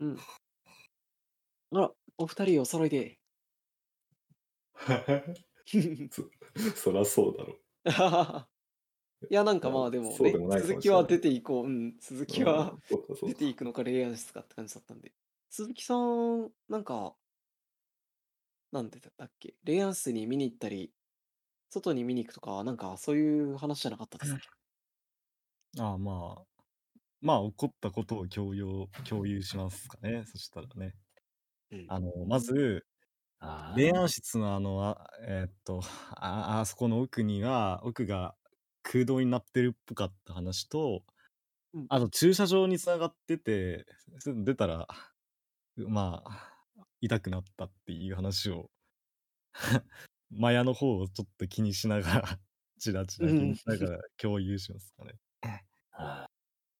うん。あら、お二人お揃いで。そそらそうだろいや、なんかまあでもそうでね、もないか鈴も木しれはない。出ていこう。鈴木は そうか そう出ていか。くのか、レイヤー室かって感じだったんで。鈴木さん、なんか、なんてだったっけ、レイアン室に見に行ったり、外に見に行くとか、なんかそういう話じゃなかったですっけ？ああ、まあ、起こったことを共有しますかね。そしたらね。うん。まず、霊安あ室のあそこの奥が空洞になってるっぽかった話と、うん。あと駐車場につながってて、そういうの出たら、まあ、痛くなったっていう話を、マヤの方をちょっと気にしながら、チラチうラ気にん。しながら共有しますかね。あ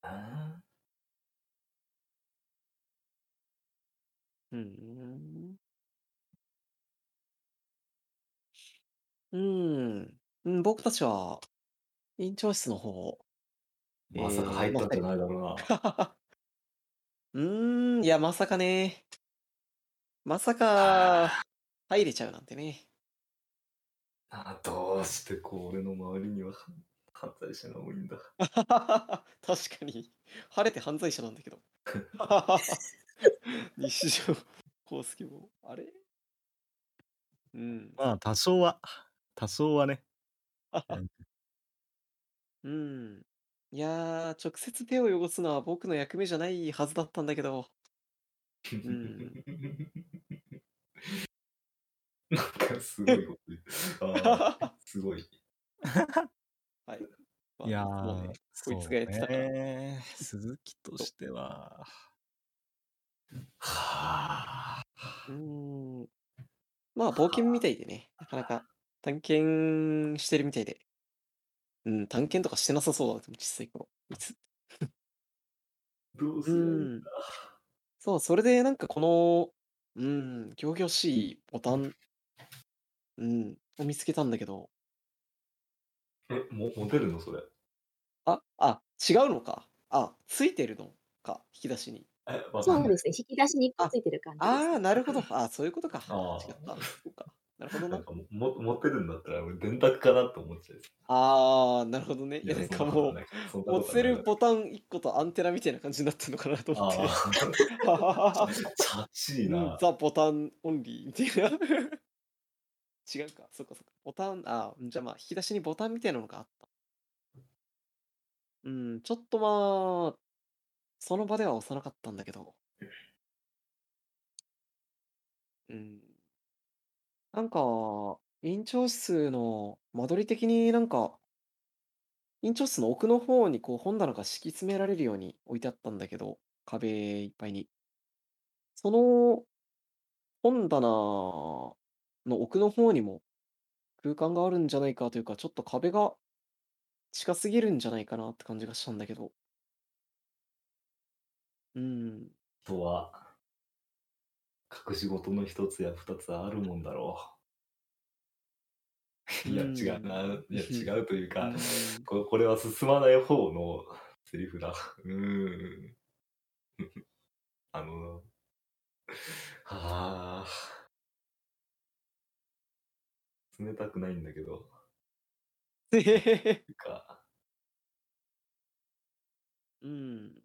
あうん。僕たちは、院長室の方、まさか入っまあ、たんじゃないだろうな。2人。いや、まさかね。まさか、あ入れちゃうなんてね。どうして俺の周りには犯罪者が多いんだ。確かに。晴れて犯罪者なんだけど。日常、康介も。あれうん。まあ、多少はね、なんかうん。いやー、直接手を汚すのは僕の役目じゃないはずだったんだけど。うん。なんかすごいこと言う。ああ、すごい。はい。まいあ、やいつもー、ね、こいつがそやっうてたから。ね。鈴木とそしては、はあ、う。まあ、冒険みたいでね。なかなか探検してるみたいで。探検とかしてなさそうだと思う、小さい頃。いつ。どううすりゃいいんん。だ。そう、それでなんかこの、仰々しいボタン、を見つけたんだけど。モテるのそれ。違うのか。ついてるのか、引き出しに。わかんそうない。ですね。引き出しにいっぱいあ、ついてる感じですね。なるほど。そういうことか。あ違った。あ、そうか。なるほどなんな。かモテるんだったら俺電卓かなって思っちゃう。なるほどね。いいや、や、なんそんかなこともはう、ない。そんな持ことはてないるだボろ。タン1個とアンテナみたいな感じになってるのかなと思っあて。あ、チャッチーな。ザ・ボタンオンリーみたいな。違うか。そうか、そうか。ボタン、じゃあまあ、引き出しにボタンみたいなのがあった。ちょっとまあ、その場では押さなかったんだけど。うん。なんか、院長室の間取り的になんか、院長室の奥の方にこう本棚が敷き詰められるように置いてあったんだけど、壁いっぱいに。その本棚の奥の方にも空間があるんじゃないかというか、ちょっと壁が近すぎるんじゃないかなって感じがしたんだけど。うん。あとは、隠し事の一つや二つはあるもんだろう。ういや、違うん。な。いや、違うといううか、ん。これは進まない方のセリフだ。ん。あの、はあ、冷たくないんだけど、ていうか、うん。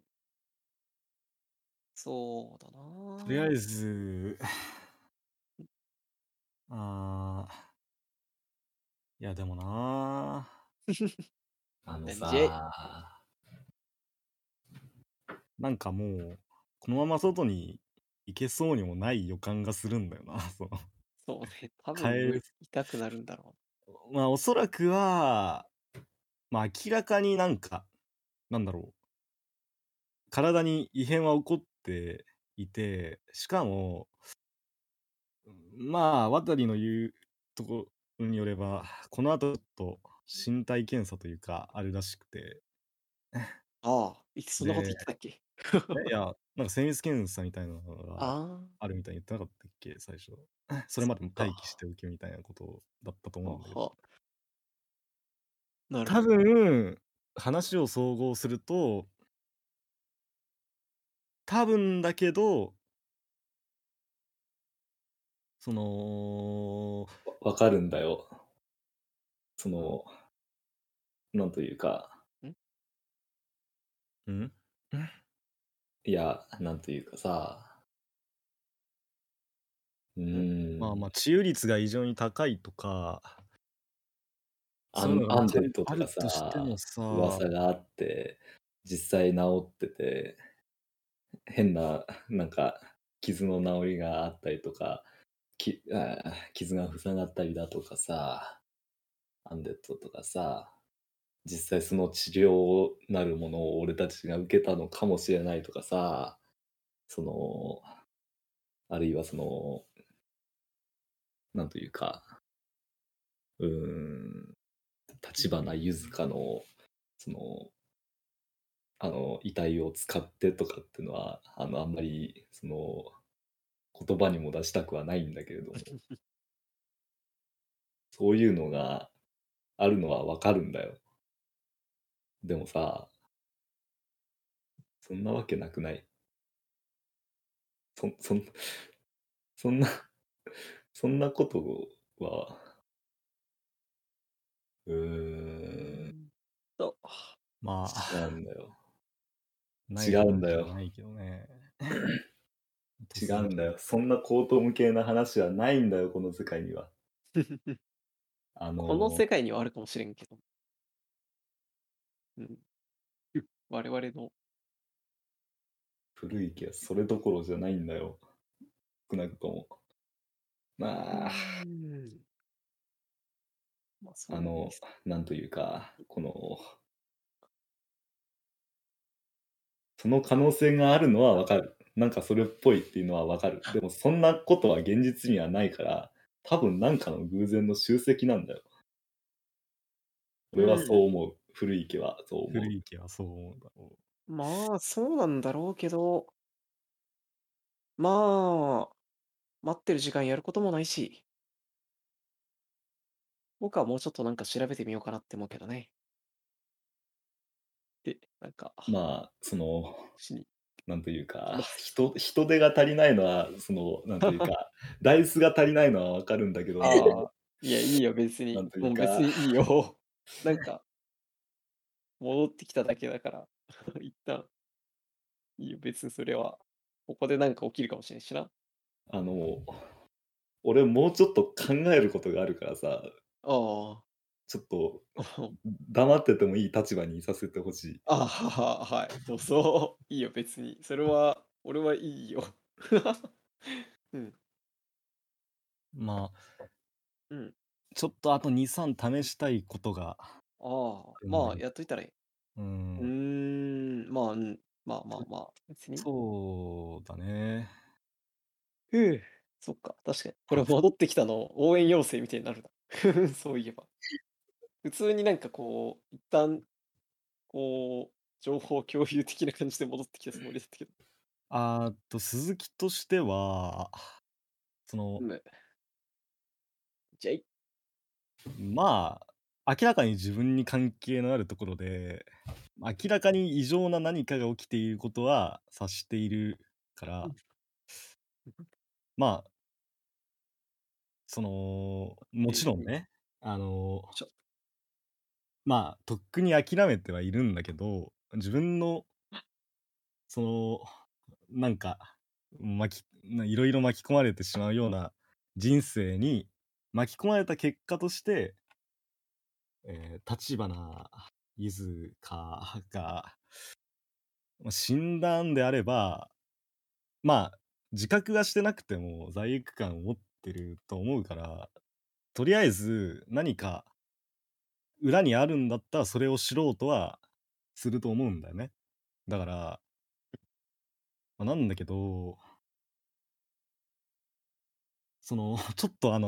そうだとりあな。えず、ああ、いや、でもなー、なんじゃい。さ、なんかもう、このまま外に行けそうにもない予感がするんだよな。そのそうね。多帰分る、痛くなるんだろまあ、おそらくは、まあ、明らかになんか、なんだろう、体に異変は起こっていて、しかも、まあ、渡りの言うところによれば、この後ちょっと身体検査というか、あるらしくて、う。そんなことで、言ってたっけ？ いや、なんか精密検査みたいなのがああ。あるみたいに言ってなかったっけ、最初。それそまっでも待機しか。ておけみたいなことだったと思うんだけど。はなる多ほど。分、話を総合すると、多分だけど、そのわかるんだよ、そのなんというか、ん？いや、なんというかさ、まあまあ治癒率が異常に高いとか、アンデッドとかさ、噂があって実際治ってて、変ななんか傷の治りがあったりとか、傷が塞がったりだとかさ、アンデッドとかさ、実際その治療なるものを俺たちが受けたのかもしれないとかさ、そのあるいはそのなんというか、橘柚塚のその遺体を使ってとかっていうのは、あんまりその言葉にも出したくはないんだけれどもそういうのがあるのはわかるんだよ。でもさ、そんなわけなくない？そんなことはまあ違うんだよ。違うんだよ。ないけどね、違うんだよ。そんな荒唐無稽な話はないんだよ、この世界には。この世界にはあるかもしれんけど。我々の古い気はそれどころじゃないんだよ、少なくとも。まあ、なんというか、その可能性があるのはわかる。なんかそれっぽいっていうのはわかる。でもそんなことは現実にはないから、多分なんかの偶然の集積なんだよ。俺はそう思う。古い池はそう思う。古い池はそう思うんだろう。まあそうなんだろうけど、まあ待ってる時間やることもないし、僕はもうちょっとなんか調べてみようかなって思うけどね。で、なんかまあそのなんというか、人手が足りないのは、そのなんというかダイスが足りないのはわかるんだけど、いやいいよ別に、もう別にいいよ。なんか戻ってきただけだから一旦いいよ、別にそれはここで何か起きるかもしれんしな。俺もうちょっと考えることがあるからさ、ちょっと黙っててもいい立場にいさせてほしい。はい、どうぞ。いいよ別にそれは俺はいいよ、まあ、ちょっとあと 2,3 試したいことがまあやっといたらいい。まあ別にそうだね。そっか、確かにこれ戻ってきたの応援要請みたいになるなそういえば普通になんかこう一旦こう情報共有的な感じで戻ってきたつもりだったけど、鈴木としてはまあ明らかに自分に関係のあるところで、明らかに異常な何かが起きていることは察しているから、まあ、もちろんね、まあ、とっくに諦めてはいるんだけど、自分の、なんか、いろいろ巻き込まれてしまうような人生に巻き込まれた結果として、橘柚塚が死んだんであれば、まあ自覚がしてなくても罪悪感を持ってると思うから、とりあえず何か裏にあるんだったらそれを知ろうとはすると思うんだよね。だから、なんだけど、ちょっとと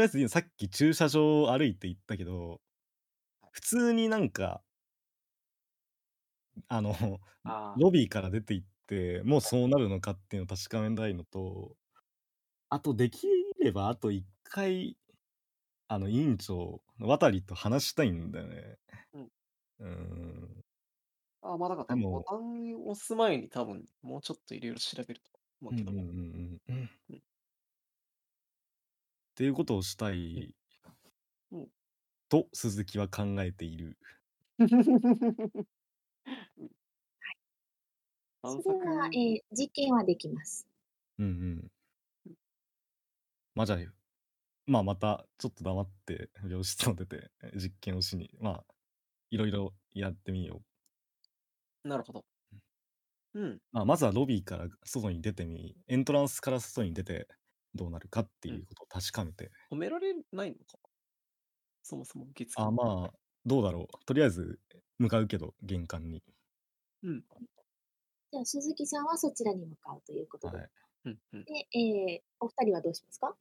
りあえずさっき駐車場を歩いて行ったけど、普通になんかロビーから出て行ってもうそうなるのかっていうのを確かめたいのと、あとできればあと一回委員長の渡と話したいんだよね。まあだからで多分ボも、タンを押す前に多分もうちょっといろいろ調べると思ううんけうど。んっうんていうことをしたうんいもと鈴木は考えている。う うん探それは、索、実験はできます。うんうん。うんまあじゃあ、まあまたちょっと黙って病室を出て実験をしに、まあいろいろやってみよなるほど。う。うん。まあ、まずはロビーから外に出てみ、エントランスから外に出てどうなるかってういん。うことを確かめて、褒められないのかな、そもそも受付に。まあ、どうだろう。とりあえず向かうけど、玄関に。うん。じゃあ、鈴木さんはそちらに向かうということで。はい。うんうん。で、お二人はどうしますか？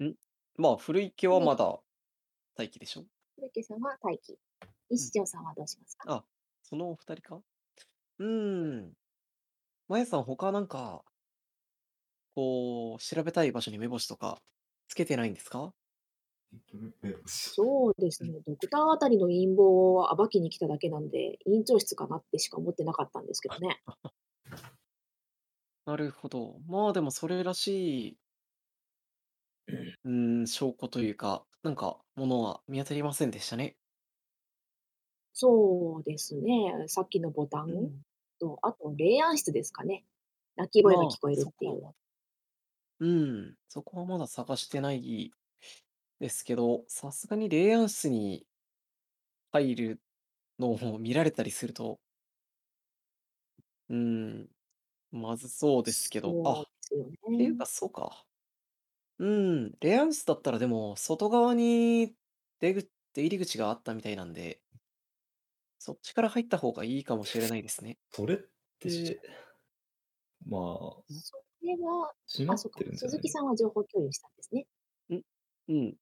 んまあ、古池はで、まだ待機でしょ。古池さんは待機。うん。一条さんはどうしますか？あ、そのお二人か。うーん。まやさん、他なんか、こう、調べたい場所に目星とかつけてないんですか？そうですね、ドクターあたりの陰謀を暴きに来ただけなんで、院長室かなってしか思ってなかったんですけどね。なるほど。まあ、でも、それらしい、証拠というか、なんか、ものは見当たりませんでしたね。そうですね、さっきのボタうンん。と、あと、霊安室ですかね。泣き声がま聞あ、こえるそっていこう。は、そこはまだ探してないですけど、さすがに霊安室に入るのを見られたりすると、うん、まずそうですけど、そうあ、ですよっていうね。か、そうか。レアンスだったらでも、外側に入り口があったみたいなんで、そっちから入った方がいいかもしれないですね。それって、まあ、それは、閉まあ、っそうか、てるんじゃな鈴い木のさんは情報共有したんですね。んうん。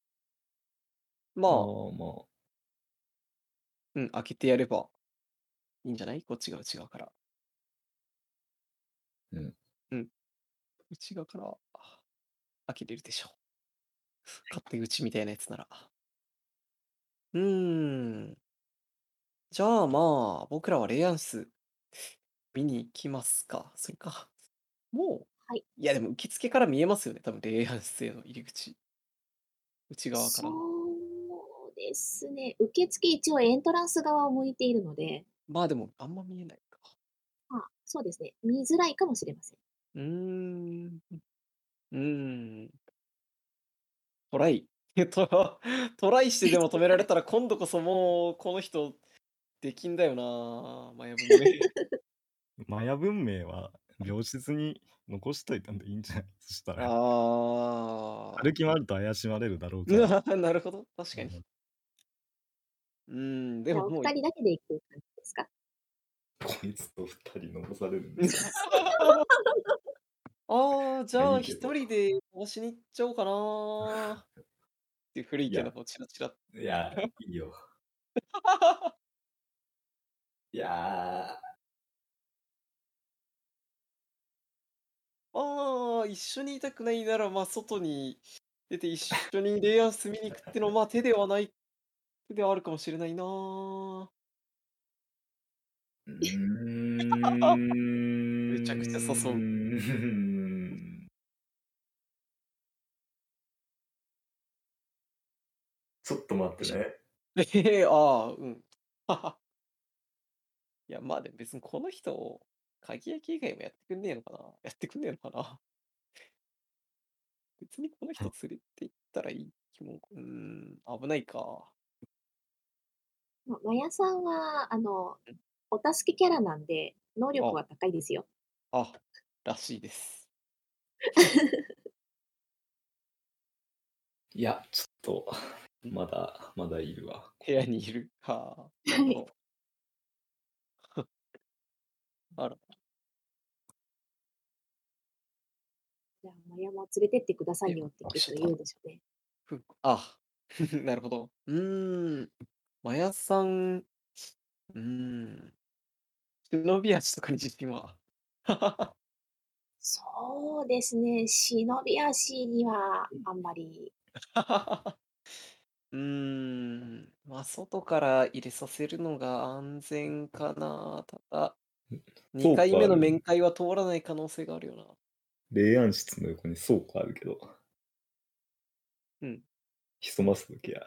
まあ、まあ、開けてやればいいんじゃない？こっちが内側から。うん。うん。内側から開けれるでしょう。勝手口みたいなやつなら。うーん。じゃあまあ、僕らはレイアンス見に行きますか。それか。もう、はい。いやでも受付から見えますよね。多分レイアンスへの入り口。内側からの。そうですね、受付一応エントランス側を向いているので、まあでも、あんま見えないか。まあ、そうですね、見づらいかもしれません。うーん。うーん。トライ。トライしてでも止められたら、今度こそもう、この人、できんだよな。マヤ文明。マヤ文明は病室に残しといたんでいいんじゃない？そしたら、あ歩き回ると怪しまれるだろうから。なるほど。確うかに。んでじゃもあ、おもう、二人だけで行く感じですか？こいつと2人残されるんですよ。じまあゃいあ、いけど。一人で押しに行っちゃおうかな。って古いいけど、や、こうチラチラ。いや、いいよ。いや一緒にいたくないなら、まあ、外に出て一緒にレイアウス見に行くってのは、まあ、手ではあるかもしれないなぁ。めちゃくちゃ誘う。ちょっと待っよいてしょ。ね。ええー、ああ、うん。はは。いや、まあ、でも別にこの人、鍵焼き以外もやってくんねえのかな。やってくんねえのかな。別にこの人連れて行ったらいい気も。危ないか。まあ、マヤさんは、うんお助けキャラなんで、能力あ、は高いですよ。あ、らしいです。いや、ちょっと、んまだいるわ。部屋にいる。なはるほい。ど。あら。じゃあ、マヤも連れてってくださいよってきっしちゃとっ言た。うんでしょうね。ふあ、なるほど。マヤさん、忍び足とかに自信は。そうですね、忍び足にはあんまり。まあ、外から入れさせるのが安全かな。ただ、倉2回庫あ目のるよ面ね。会は通らない可能性があるよな。霊安室の横に倉庫あるけど、うん。潜ますときや。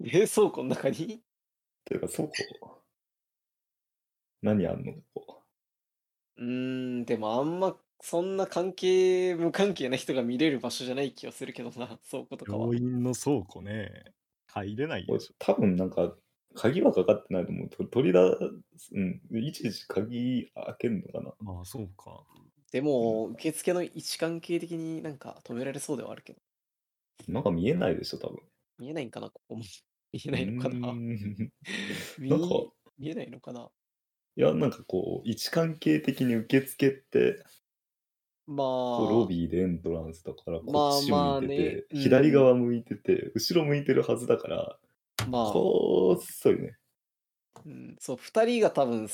冷蔵庫の中にというか倉庫、何あんのここ。でもあんま、そんな無関係な人が見れる場所じゃない気がするけどな、倉庫とかは。病院の倉庫ね、入れないこでれしょ。多分なんか、鍵はかかってないと思う。取り出す、いちいち鍵開けるのかな。まあ、そうか。でも、受付の位置関係的になんか止められそうではあるけど、なんか見えないでしょ、多分。見えないんかな、ここも。見えうーないのかな。ん。なんか、見えないのかな。いや、なんかこう、位置関係的に受付って、こうロまあ、ビーでエントランスだから、こっまあちをま向いあてね、て、左側向いてて、後ろ向いてるはずだから、まあ、こっそりね。そう、2人が多分、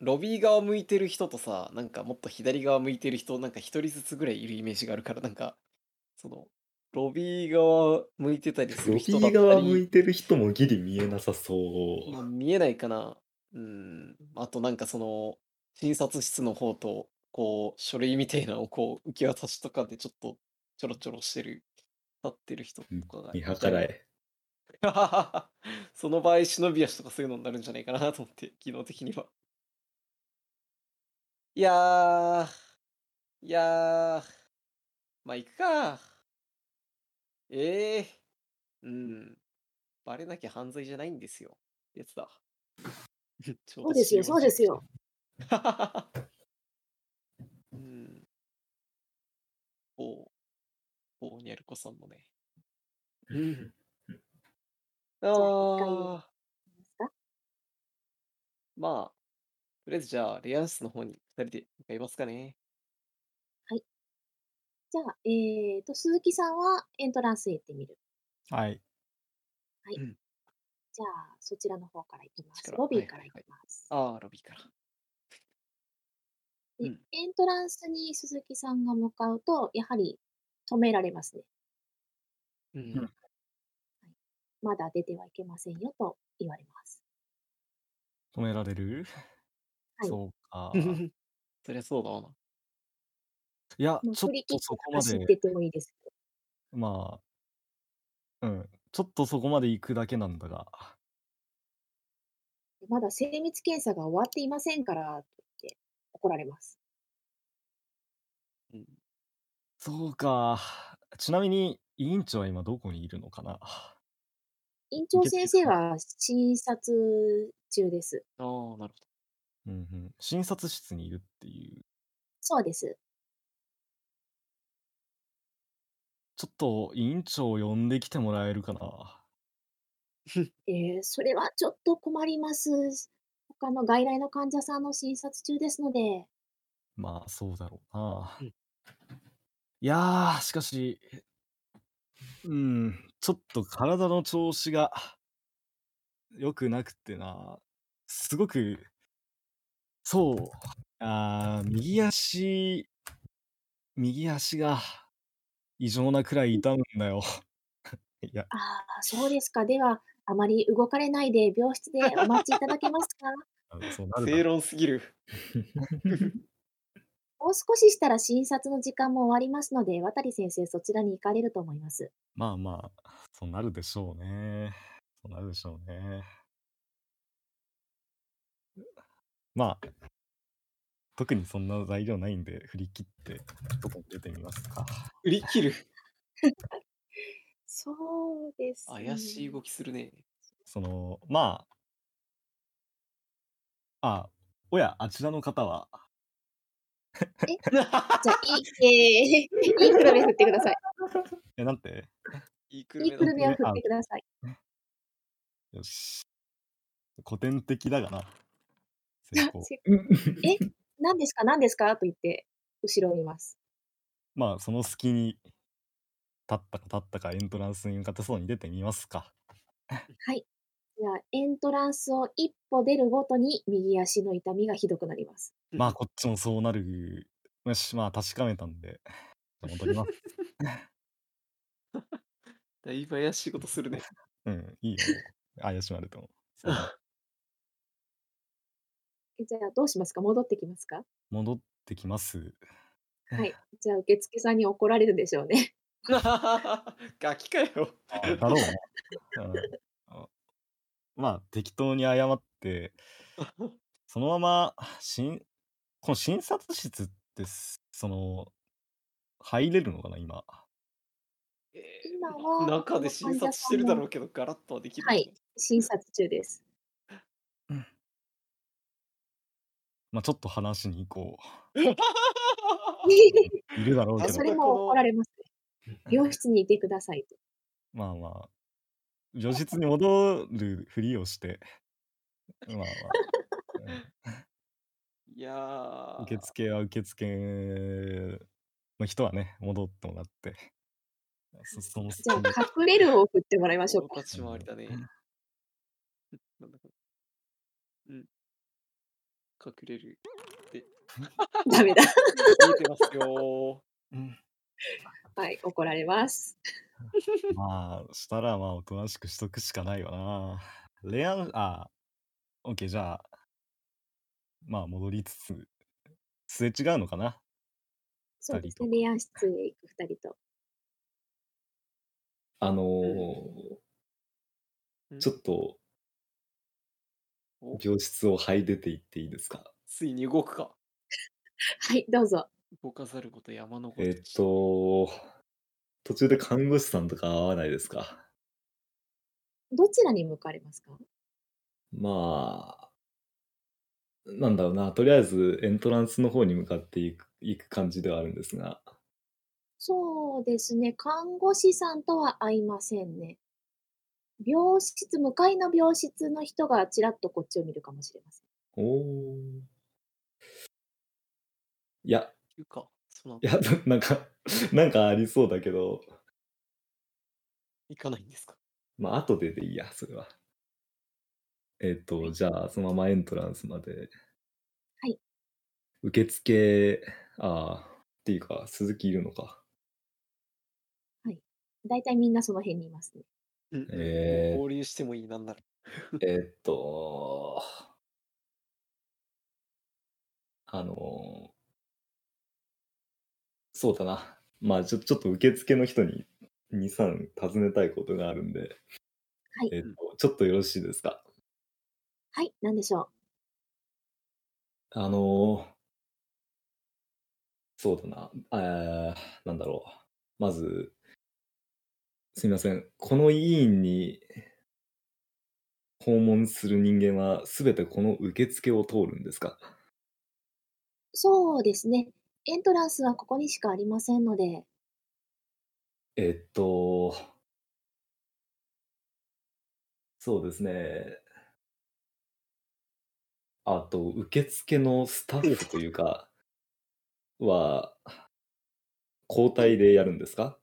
ロビー側向いてる人とさ、なんかもっと左側向いてる人、なんか1人ずつぐらいいるイメージがあるから、なんか、その、ロビー側向いてたりするロ人だビーった側向り、いてる人もギリ見えなさそまあ、見えないかな。あとなんか診察室の方と、こう、書類みたいなのをこう、受け渡しとかでちょっと、ちょろちょろしてる、立ってる人う。とかが見い計たらら、え。その場合、忍び足とかそういうのになるんじゃないかなと思って、機能的には。いやー、いやー、まあ、行くか。ええうん。バレなきゃ犯罪じゃないんですよ。やつだ。ちょうそうどです知よ、りまそうせでんすでしよ。た。うん。おう、おうにゃるこさんもね。うん。じゃあ、一回見ああ、ますか。まあ、とりあえずじゃあ、レアン室の方に2人で向かいますかね。はい。じゃあ、鈴木さんはエントランスへ行ってみる。はい。はうい。ん。じゃあ、そちらの方から行きま力。す。ロビーから行きます。ああ、ロビーから。うで、ん。エントランスに鈴木さんが向かうと、やはり止められますね。ううん。ん。はい、まだ出てはいけませんよと言われます。止められる。はい。そうか。そりゃそうだわな。いや、もうちょっ振り切とっそてこま走っで、ててもいいですけど。まあ、ちょっとそこまで行くだけなんだが。まだ精密検査が終わっていませんから、と言って怒られます。うん。そうか。ちなみに、委員長は今どこにいるのかな。院長受先付生か。は診察中です。ああ、なるほど。診察室にいるっていう。そうです。ちょっと委員長を呼んできてもらえるかな。それはちょっと困ります。他の外来の患者さんの診察中ですので。まあ、そうだろううな。ん。いやー、しかし、ちょっと体の調子が良くなくてな。すごく、そう、右足が異常なくらい痛むんだよ。いや、ああ、そうですか。では、あまり動かれないで病室でお待ちいただけますか。そうなるだ正ろ論すぎる。もう少ししたら診察の時間も終わりますので、渡先生、そちらに行かれると思います。う。まあまあ、そうなるでしょうね。そうなるでしょうね。まあ、特にそんな材料ないんで、振り切って外に出てみますか。売り切る。そうです怪しいね。動きするね。まあ、おや、あちらの方は、え、じゃあ、いいくるめ振ってください。なんて、いいくるいいめくだ。るめはね、振ってください。よし、古典的だがな、成功。せえ、何ですか何ですかと言って、後ろを見ます。まあ、その隙に、立ったか、エントランスに向かってそうに出てみますか。はい。じゃあ、エントランスを一歩出るごとに、右足の痛みがひどくなります。うまあ、ん。こっちもそうなる。よし、まあ、確かめたんで、戻ります。だいぶ怪しいことするね。うん、いいよ。怪しまれても。そう。じゃあどうしますか？戻ってきますか？戻ってきます。はい。じゃあ受付さんに怒られるでしょうね。ガキかよ。あ、だろうね。うん、あ、まあ、適当に謝って、そのまま、この診察室ってその、入れるのかな、今。え今は中で診察してるだろうけど、ガラッとはできなはい。い。診察中です。うん、まあ、ちょっと話しに行こう。いるだろうけど。それも怒られますね。病室にいてくださいと。まあまあ、助室に戻るふりをして、まあまあ、いやうん、受ー、付は受付の人はね、戻ってもらって、そのじゃあ隙に、隠れるを振ってもらいましょうおか。立うち回りん、だね。なんだこれ、うん、隠れる。で、ダメだ。見えてますようん、はい、怒られます。まあ、したらまあ、おとなしくしとくしかないよな。レアン、あ、オッケー、じゃあ、まあ、戻りつつ、すれ違うのかな、そう二で人すとね、も。霊安室へ行く2人と。あのうん、ーうちん、ょっとお、病室を出て行っていいですか？ついに動くか。はい、どうぞ。動かざること山のごえとっし。と、途中で看護師さんとか会わないですか？どちらに向かれますか？まあ、なんだろうな、とりあえずエントランスの方に向かっていく感じではあるんですが、そうですね、看護師さんとは会いませんね。病室、向かいの病室の人がちらっとこっちを見るかもしれません。おー、いや、いうか、そのい後、や、なんかありそうだけど、行かないんですか。まあ、後ででいいや、それは。はい。じゃあ、そのままエントランスまで、はい。受付、っていうか、鈴木いるのか。はい。大体みんなその辺にいますね。もうえ合流してもいい、なんなら。ー、えーっと、あのそうだな。まあ、ちょっと受付の人に2、3尋ねたいことがあるんで、はい。うん、ちょっとよろしいですか？はい、なんでしょあのそうだな。なんだろう。まず、すみません。この医院に訪問する人間は、すべてこの受付を通るんですか？う。そうですね。エントランスはここにしかありませんので、えーっと、そうですね。あと、受付のスタッフというか、は、交代でやるんですか？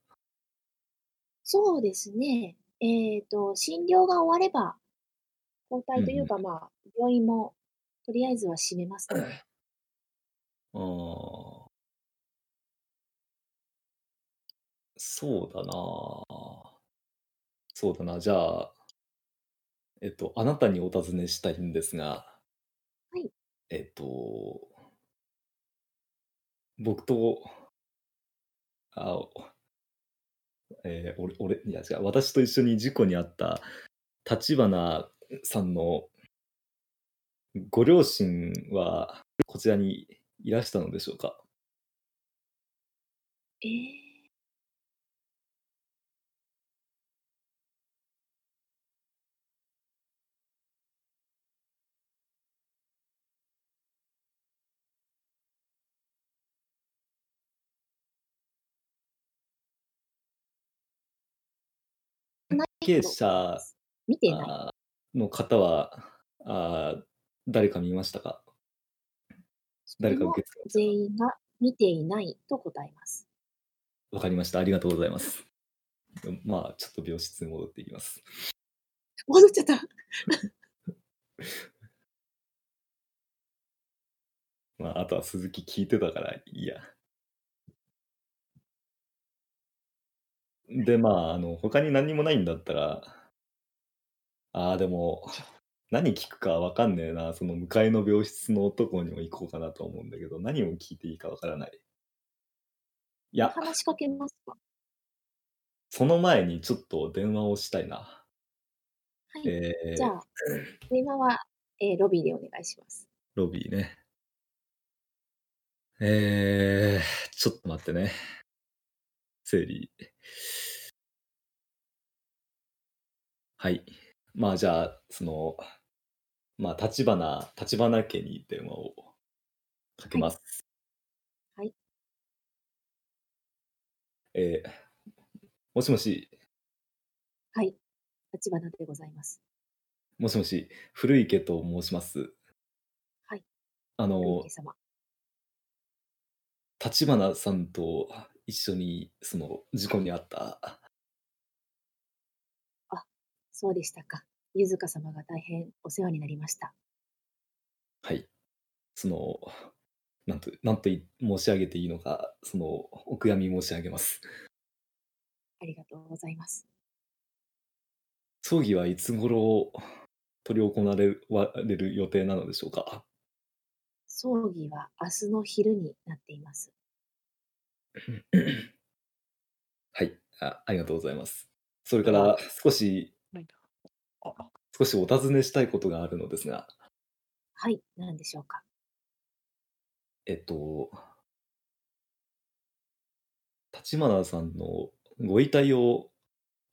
そうですね。診療が終われば、交う代というんか、まあ、病院もとりあえずは閉めますね。うん。ああ、そうだな。そうだな。じゃあ、あなたにお尋ねしたいんですが、はい。えっと、僕と、あ、俺、いや違う、私と一緒に事故に遭った立花さんのご両親は、こちらにいらしたのでしょうか？えー、ない関係と思いま者す。見てない。あの方は、誰か見ましたか？そ誰れか受も付けましたか？全員が見ていないと答えます。わかりました。ありがとうございます。まあ、ちょっと病室に戻っていきます。戻っちゃった。まあ、あとは鈴木聞いてたからいいや。で、まあ、他に何にもないんだったら、でも、じゃ何聞くかわかんねえな、その向かいの病室の男にも行こうかなと思うんだけど、何を聞いていいかわからない。いや、話しかけますか？その前にちょっと電話をしたいな。はい。じゃえー、あ、電話は、ロビーでお願いします。ロビーね。ちょっと待ってね。整理。はい。まあ、じゃあ、まあ、立花家に電話をかけはい。ます。はい。えー、もしもし、はい。立花でございます。もしもし、古池と申します。はい。あ古池の、様。立花さんと一緒に、事故に遭った、あ、そうでしたか。ゆずか様が大変お世話になりました。はい、その、なんと申し上げていいのか、お悔やみ申し上げます。ありがとうございます。葬儀はいつ頃執り行われる予定なのでしょうか？葬儀は明日の昼になっています。はい、ありがとうございます。それかあ、ら少し、ないな。あ、少しお尋ねしたいことがあるのですが、はい、何でしょうか？えっと、立花さんのご遺体を、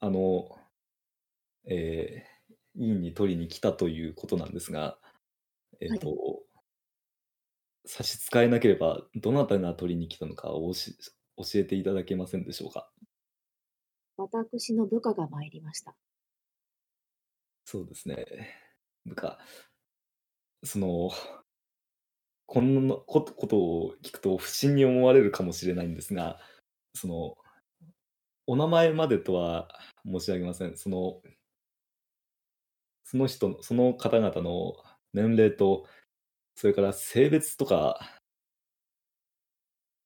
あの、え院に取りに来たということなんですが、えっはい。と、差し支えなければ、どなたが取りに来たのかを教えていただけませんでしょうか？私の部下が参りました。そうですね。部下、その、こんなことを聞くと不審に思われるかもしれないんですが、その、お名前までとは申し上げません。その方々の年齢と、それから性別とか、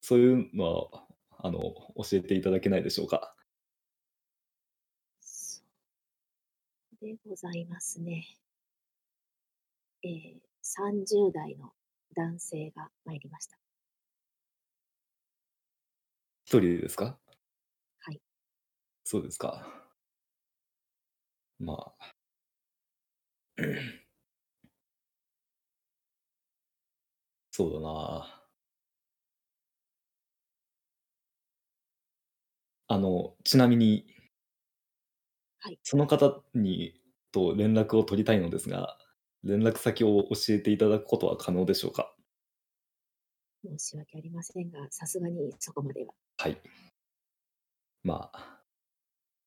そういうのは、教えていただけないでしょうか？そうでございますね。30代の男性が参りました。一人ですか？はい。そうですか。まあ、そうだな。ちなみに、はい。その方にと連絡を取りたいのですが、連絡先を教えていただくことは可能でしょうか？申し訳ありませんが、さすがにそこまでは。はい。まあ、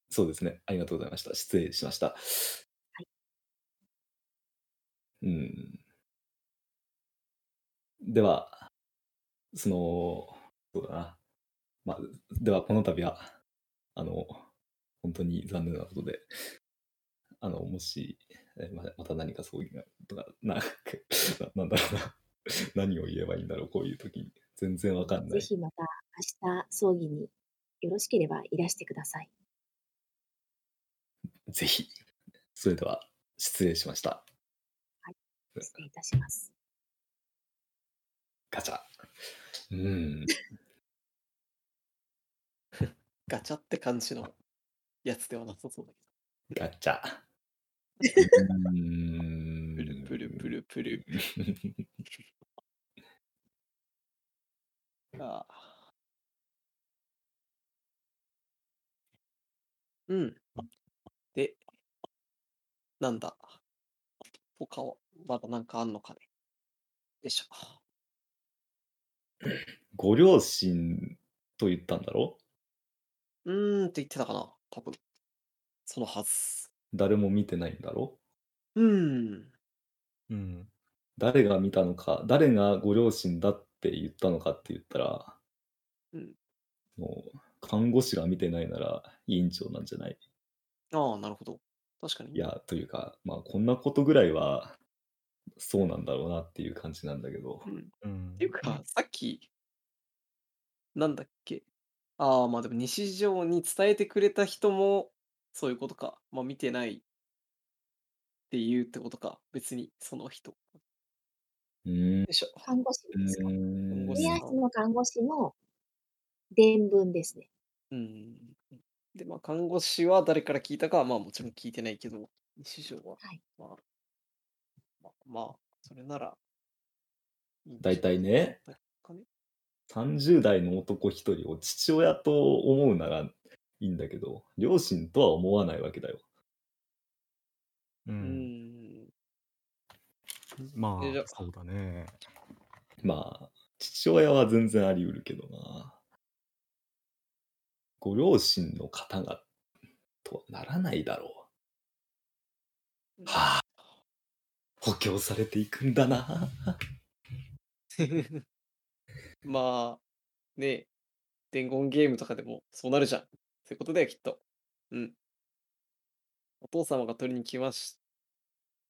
そうですね。ありがとうございました。失礼しました。はい。うん。では、その、そうだな。まあ、では、この度は、あの、本当に残念なことで、もし、また何かそういうのとか、なんだろうな。何を言えばいいんだろう、こういう時に。全然わかんなぜい。ひまた明日葬儀によろしければいらしてください。ぜひ。それでは、失礼しました。はい。失礼いたします。ガチャ。うん。ガチャって感じのやつではなさそうだけガチャ。うど。プルプルプルプル。ーん。ああ。うん。で、なんだ。他は、まだなんかあんのかね。よいしょ。ご両親と言ったんだろ？って言ってたかな。多分。そのはず。誰も見てないんだろ？うーん。うん。誰が見たのか、誰がご両親だって言ったのかって言ったら、うん。もう、看護師が見てないなら委員長なんじゃない？ああ、なるほど。確かにいね。や、というか、まあ、こんなことぐらいはそうなんだろうなっていう感じなんだけど。っうていうん。か、さっき、なんだっけ。まあでも日常に伝えてくれた人も、そういうことか。まあ見てないって言うってことか。別に、その人。うーん。でしょ。看護師うですか？看護ー師目安さん。の看護師の伝聞ですね。うん。で、まあ、看護師は誰から聞いたかは、まあ、もちろん聞いてないけど、日常は、はい。まあ、まあ、それならいいんだいじゃたないいですね、かね。30代の男一人を父親と思うならいいんだけど、両親とは思わないわけだよ。ううん。ん。まじあ、ゃあ、そうだね。まあ、父親は全然あり得るけどな。ご両親の方がとはならないだろう。うん。はあ、補強されていくんだな。まあ、ね、伝言ゲームとかでもそうなるじゃん。そういうことだよ、きっと。うん。お父様が取りに来まし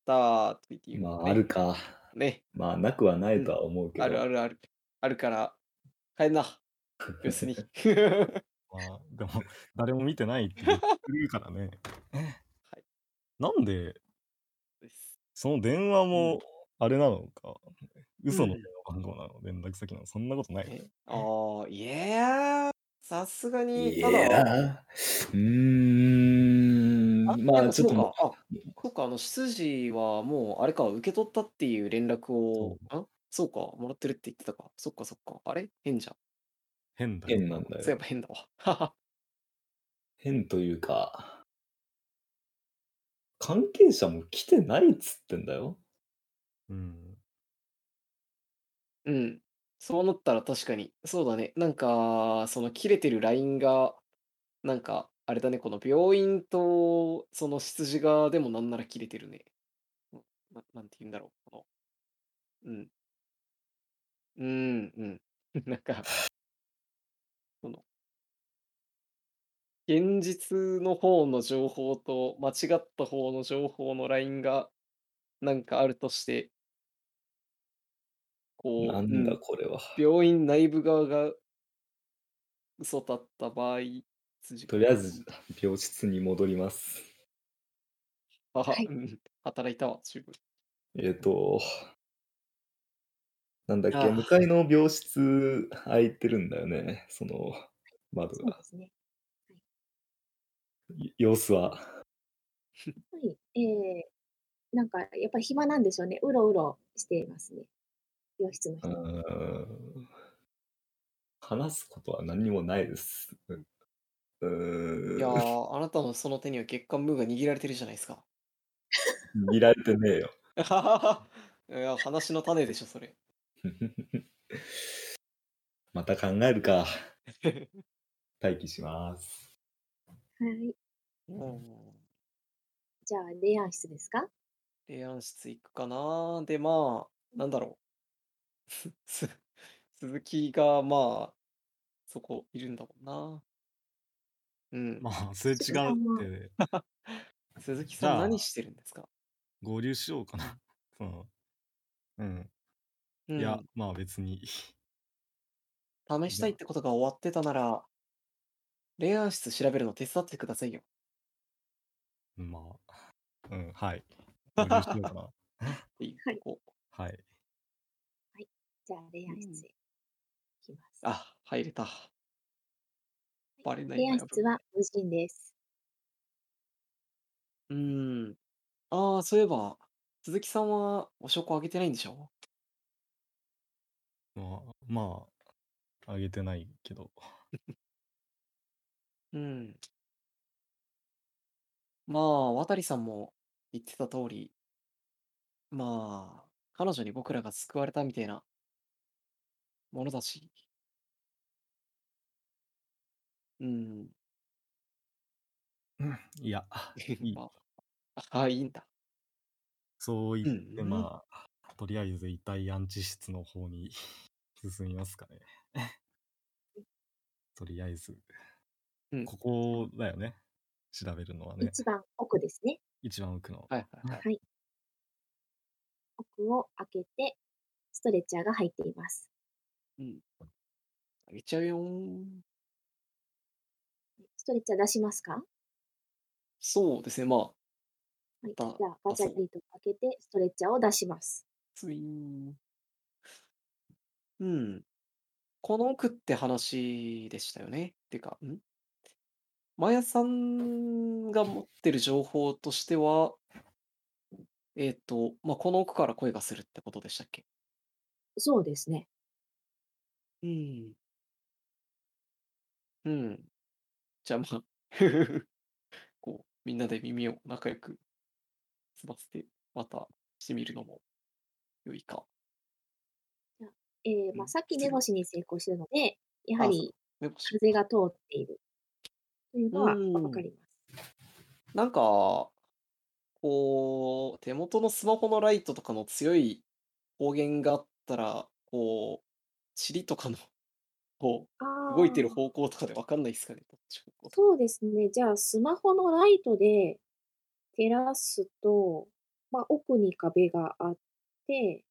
たと言って言うまとあ、あね。るか。ね。まあ、なくはなういとん。は思うけあるあど。るある。あるから、帰んな。病室に。まあ、でも、誰も見てないって言ってるからね。い。なんで、です。その電話うん。も、あれなのか、う嘘の電ん。話番号なの、連絡先なの、そんなことないよね。いやー、さすがに、いただ、やー、まであ、もちょっそうともか。あ、そうか、執事はもう、あれか、受け取ったっていう連絡そを、う、そうか、もらってるって言ってたか。そっかそっか。あれ変じゃん。変だよ。変なんだそういえよ。ば変だわ。変というか、関係者も来てないっつってんだよ。うん。うん。そうなったら確かに、そうだね。なんか、その切れてるラインが、なんか、あれだね、この病院と、その執事側でもなんなら切れてるね。なんて言うんだろう。うん。うん、うん。なんか、その、現実の方の情報と間違った方の情報のラインが、なんかあるとして、こなう、んだこれは。病院内部側が嘘だった場合、執事とりあえず、病室に戻ります。はい。働いたわ、十分。えっ、と、なんだっけ、向かあいの病室空いてるんだよね、その窓そうでが。すね。はい様子は。なんか、やっぱり暇なんでしょうね。うろうろしていますね。病室のう人は。ーん、話すことは何にもないです。いやーん、あなたのその手には月刊ムーが握られてるじゃないですか。見られてねえよ。いや、話の種でしょ、それ。また考えるか。待機します。はい。もうじゃあ、霊安室ですか？提案室行くかな。で、まあ、なんだろう。鈴木が、まあ、そこいるんだもんな。うん。まあ、それ鈴違木さうんっは、て、鈴木じさんゃ何あ、してるんですか？合流しようかな。その、うん。ういや、ん。まあ別に。試しじゃたいっあ、てことが終わってたなら、霊安室調べるの手伝ってくださいよ。まあ、はい。合流しようかな。って言っはてい。こう。はい。はい。じゃあ、霊う安ん。室へ行きます。あ、入れた。バレない霊な、安やぶ。室は無人です。うん。そういえば、鈴木さんはお証拠あげてないんでしょ？まあ、あげてないけど。うん。まあ、渡さんも言ってた通り、まあ、彼女に僕らが救われたみたいなものだし、うん。いや、いい。まいいんだ。そう言うって、ん。まあ、とりあえず遺体安置室の方に 進みますかね。とりあえず、うん。ここだよね。調べるのはね。一番奥ですね。一番奥の。はいはいはい。はい。奥を開けて、ストレッチャーが入っています。うん。あげちゃうよー。トレッチャー出しますか？そうですね、まあ、はい、じゃあガチャリとかけてストレッチャーを出します。ツイーン。うん。この奥って話でしたよね。っていうか、マヤさんが持ってる情報としては、この奥から声がするってことでしたっけ？そうですね。うん。うん。じゃあまあ、こう、みんなで耳を仲良くすませて、またしてみるのも良いか。じゃあさっき目星に成功してるので、やはそうりか。目星。風が通っているといううのはわかん。ります。なんか、こう、手元のスマホのライトとかの強い光源があったら、こう、塵とかの、こあう、動いてるあ、方向とかでわかんないですかね、どっち方向とか。そうですね。じゃあ、スマホのライトで照らすと、まあ、奥に壁があって、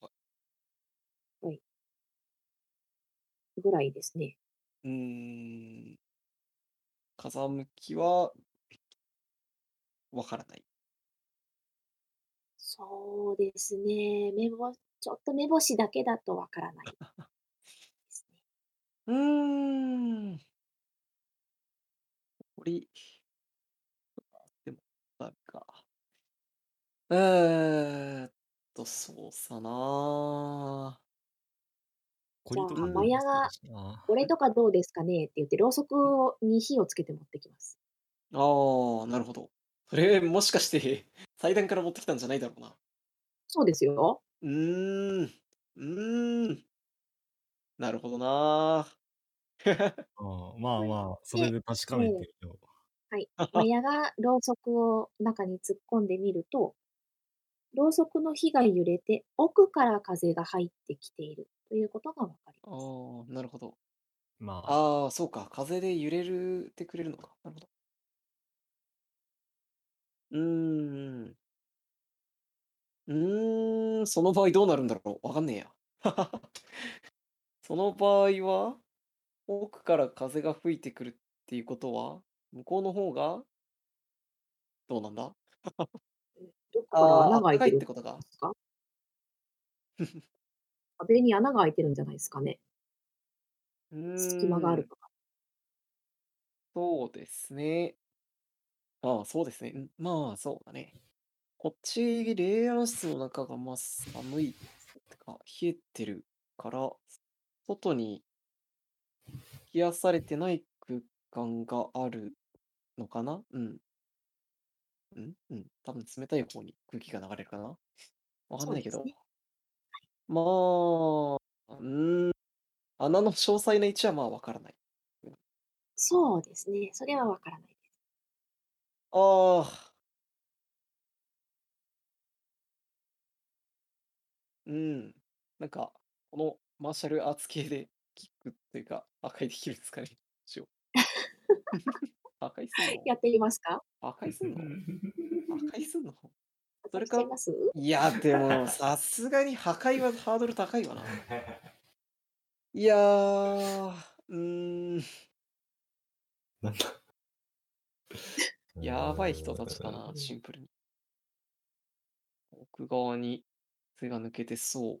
はいはい、ぐらいですね。うーん、風向きはわからない。そうですね。ちょっと目星だけだとわからないですね。うーん、これ、でも、なんか、そうさなじゃ鳥とあ、かあ、マどうヤですかが、これとかどうですかねって言って、ろうそくに火をつけて持ってきます。なるほど。それ、もしかして、祭壇から持ってきたんじゃないだろうな。そうですよ。うーん、うーん、なるほどなー。まあはい。まあ、それで、で確かめてみよマヤがろうそくを中に突っ込んでみると、ろうそくの火が揺れて、奥から風が入ってきているということがわかります。なるほど。う。まあ、そうか。風で揺れるってくれるのか。なるほど。うーん。その場合どうなるんだろう。わかんねえや。その場合は、奥から風が吹いてくるっていうことは、向こうの方がどうなんだ？どっから穴あがっ開たいかていっるんてことでか。すか？壁に穴が開いてるんじゃないですかね。う隙間があーるん。とか。そうですね。そうですね。まあ、そうだね。こっち、冷暗室の中がまあ寒いってか、冷えてるから、外に冷やされてない空間があるのかな。多分冷たい方に空気が流れるかな。わかんそうないでけすど。ね。まあ、穴の詳細な位置はまあわからない。そうですね。それはわからないです。ああ、うん。なんか、このマーシャルアーツ系でキックというか、破壊できるんですかね。一応。破壊すんのやってみますか？破壊すんの破壊すんの破それ壊しちゃいか、ます？いや、でも、さすがに破壊はハードル高いわな。いやー、あ、なんだ。やばい人たちだな、シンプルに。奥側に背が抜けてそう。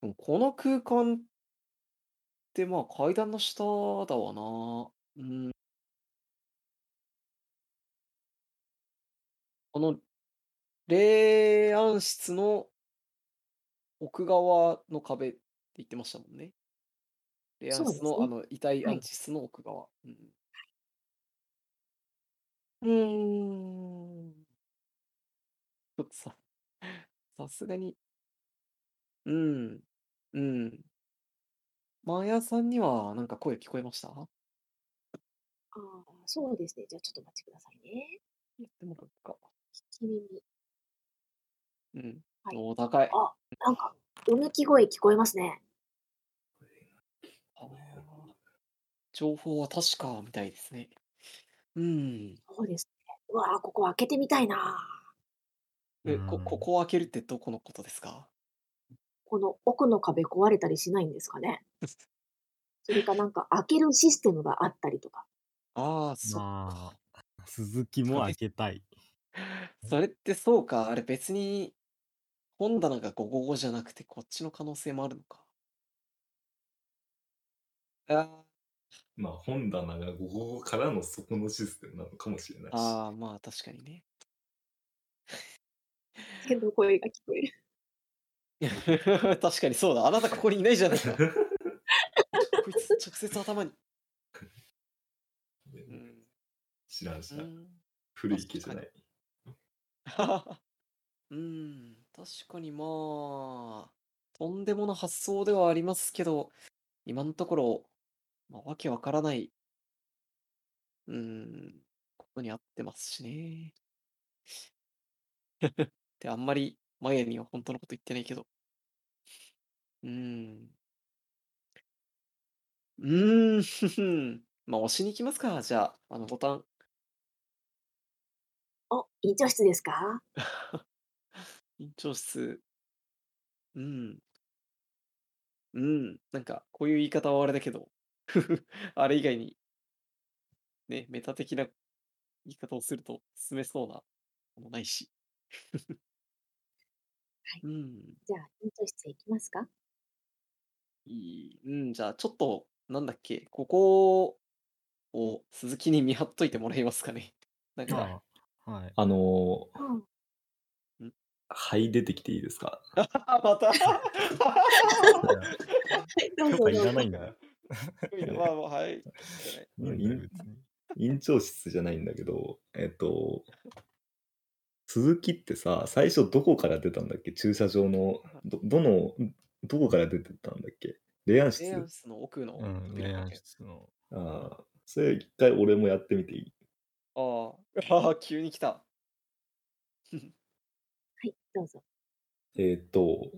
でもこの空間って、まあ、階段の下だわな。この霊安室の奥側の壁って言ってましたもんね。霊安そう室ですのね。遺体は安い。置室の奥側。うーん。ちょっとさすがに、うん、うん。マーヤさんにはなんか声聞こえました？そうですね。じゃあちょっと待ちくださいね。やってもらうか。君に。うん。はい。お高い。あ、なんか、うめき声聞こえますね。あー情報は確かみたいですね。うん。そうですね。うわー、ここ開けてみたいな。うこん。こを開けるってどこのことですか？この奥の壁壊れたりしないんですかね。それかなんか開けるシステムがあったりとか。そっまか。あ、鈴木そもれ、開けたい。それってそうか。あれ別に本棚が555じゃなくてこっちの可能性もあるのか。あまあ本棚が午後からのそこのシステムなのかもしれないし。まあ確かにね。天の声が聞こえる。確かにそうだ。あなたここにいないじゃないか。こいつ直接頭に。うん。知らんう知らん。ん。古い確家じゃかなに。い。確かにまあ、とんでもな発想ではありますけど、今のところ、まあ、わけわからない、ことにあってますしね。で、あんまりマヤには本当のこと言ってないけど。うん。まあ、押しに行きますか。じゃあ、ボタン。委員長室ですか？緊張室。うん。なんか、こういう言い方はあれだけど、あれ以外に、ね、メタ的な言い方をすると進めそうなものないし。はい。うん。じゃあ、委員長室へ行きますか？じゃあ、ちょっと、なんだっけ、ここを鈴木に見張っといてもらえますかね。なんか、ああ、はい。あのー、うん。ん 灰出てきていいですか？ また いや、どう許ぞ可いどうらぞ。ないんだな。まあ、はい。じゃない。いいんだよ、院別に。院長室じゃないんだけど、鈴木ってさ、最初どこから出たんだっけ？駐車場の、あどこから出てったんだっけ？霊安レア室。ンスの奥うのん、ビル霊だっ安け。室の。ああ、それ一回俺もやってみていい？急に来た。はい、どうぞ。えっ、と、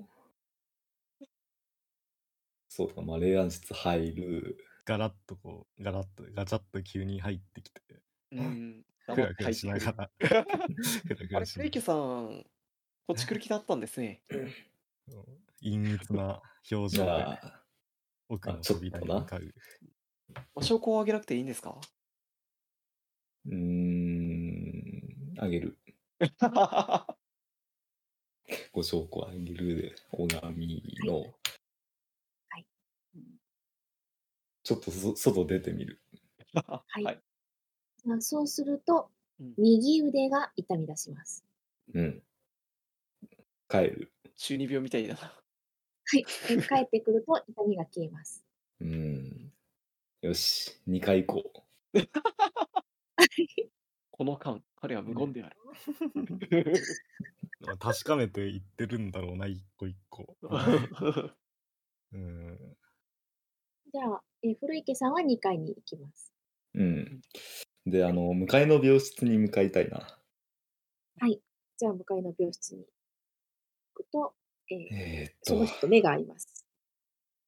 そうだ、まあ、霊安室入る。ガラッと、ガチャッと急に入ってきて、ふ黙っらてふら入っしてなくがる。ら、ふらふあられ、しクレなイキがュさん、こっち来る気だったんですね。ら、陰鬱な表情でまあ、奥のちょっ扉とに向な。かう。まあ、証拠をあげなくていいんですか？ あげる。はご証拠あげるで、小神はい。の、はい。うんちょっと外出てみる。はい。い。じゃあ、そうすると、うん、右腕が痛み出します。うん、帰る。中二病みたいだな。はい。帰ってくると痛みが消えます。うん、よし、2回行こはい。この間、彼は無言である。確かめて言ってるんだろうな、一個一個。うん。じゃあ、古池さんは2階に行きます。う。で、はい。向かいの病室に向かいたいな。はい。じゃあ、向かいの病室に行くと、えーえーっそのと、人と目が合います。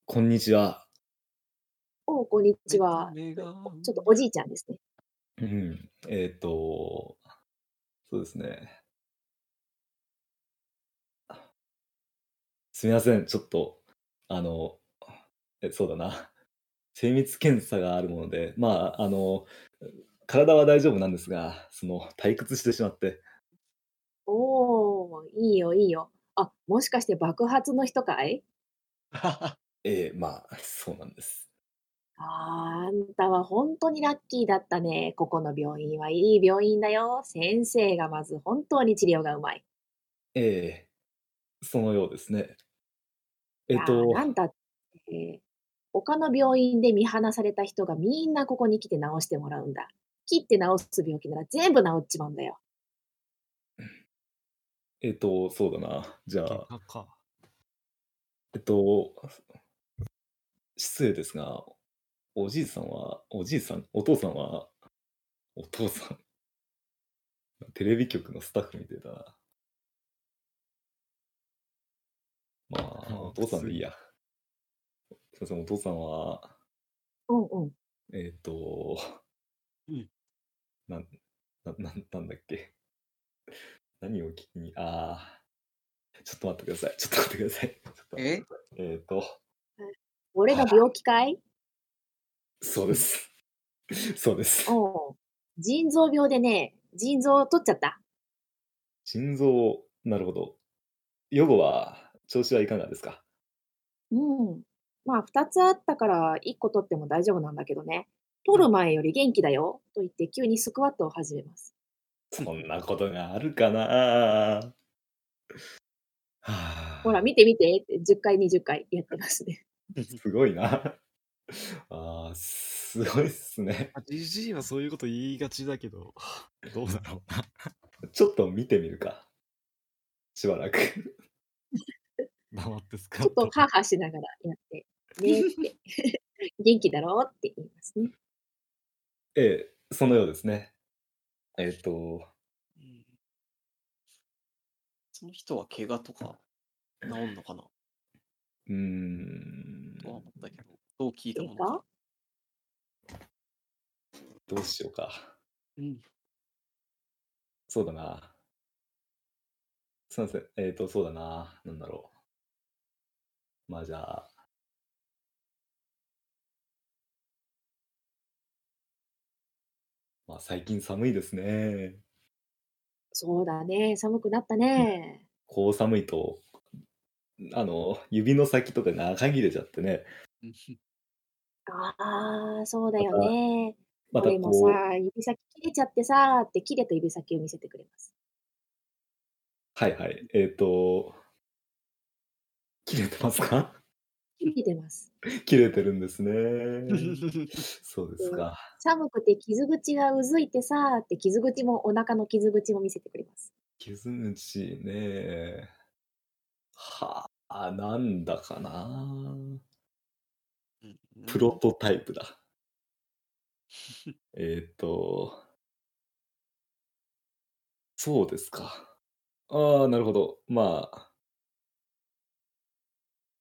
こんにちは。おう、こんにち目とは。目が合ちょっとおじいちゃんですね。うん、えーっと、そうですね。すみません、ちょっと、あの、そうだな。精密検査があるもので、まあ、体は大丈夫なんですが、退屈してしまって。おー、いいよ、いいよ。あ、もしかして爆発の人かい？う。まあ、そうなんです。あんたは本当にラッキーだったね。ここの病院はいい病院だよ。先生がまず本当に治療がうまい。えそのようですね。いえっやー、と、あんた、ー他の病院で見放された人がみんなここに来て治してもらうんだ。切って治す病気なら全部治っちまうんだよ。そうだな。じゃ外あ、科か。えっと、失礼ですが、お父さんは、お父さん、テレビ局のスタッフみたいだな。まあ、まおあ、父普さんでいい通。や。すいません、お父さんは、うんうん。えっと、んなん、なんだっけ。何を聞きに、ちょっと待ってください。ちょっと待ってください。ちょっと待ってえください。俺があ病気かい？そうです。そうです。おう腎臓病でね、腎臓を取っちゃった。心臓、なるほど。予後は、調子はいかがですか？うん。まあ、2つあったから1個取っても大丈夫なんだけどね。取る前より元気だよと言って急にスクワットを始めます。そんなことがあるかな。はほら、あ、見て見てって10回、20回やってますね。すごいな。すごいっすね。ジジイはそういうこと言いがちだけど、どうだろうな。ちょっと見てみるか、しばらく。黙ってスカちょッっととハーと。ハーしながらやって、ねーって、元気だろうって言いますね。ええ、そのようですね。えっ、と、うん、その人は怪我とか治んのかなうーとはん、思ったけど、どう聞いたものか。どうしようか。うん。そうだな。すいません。そうだな。なんだろう。まあじゃあ、まあ最近寒いですね。そうだね、寒くなったうん、ね。こう寒いと、指の先とか中切れちゃってね。うん。ああ、そうだまよた、ね。また俺もさ、こう、指先切れちゃってさーって、切れた指先を見せてくれます。はい。切れてますか？ 切れてます。切れてるんですね。そうですで、か。寒くて傷口がうずいてさーって、傷口も、お腹の傷口も見せてくれます。傷口ね。はあ、なんだかな。プロトタイプだ。えっ、と、そうですか。ああ、なるほど。まあ、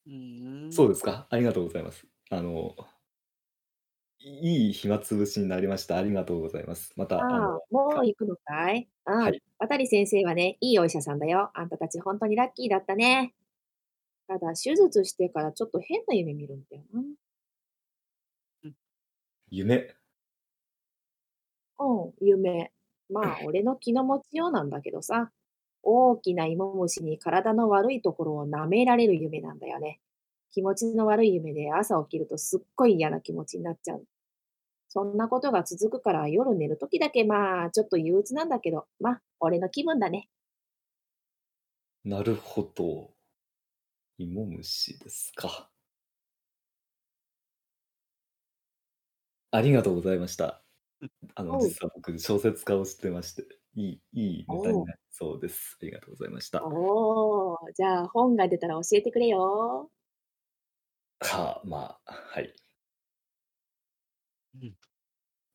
うそうん。ですか。ありがとうございます。いい暇つぶしになりました。ありがとうございます。また、ああ、もう行くのかい？はん。い。渡先生はね、いいお医者さんだよ。あんたたち本当にラッキーだったね。ただ、手術してからちょっと変な夢見るんだよな。うん夢。夢。まあ、俺の気の持ちようなんだけどさ。大きな芋虫に体の悪いところを舐められる夢なんだよね。気持ちの悪い夢で朝起きるとすっごい嫌な気持ちになっちゃう。そんなことが続くから夜寝るときだけまあ、ちょっと憂鬱なんだけど、まあ、俺の気分だね。なるほど。芋虫ですか。ありがとうございました。おう、実は僕、小説家をしてまして、いいネタにおう、なりそうです。ありがとうございました。じゃあ本が出たら教えてくれよ。はあ、まあ、はい。うん。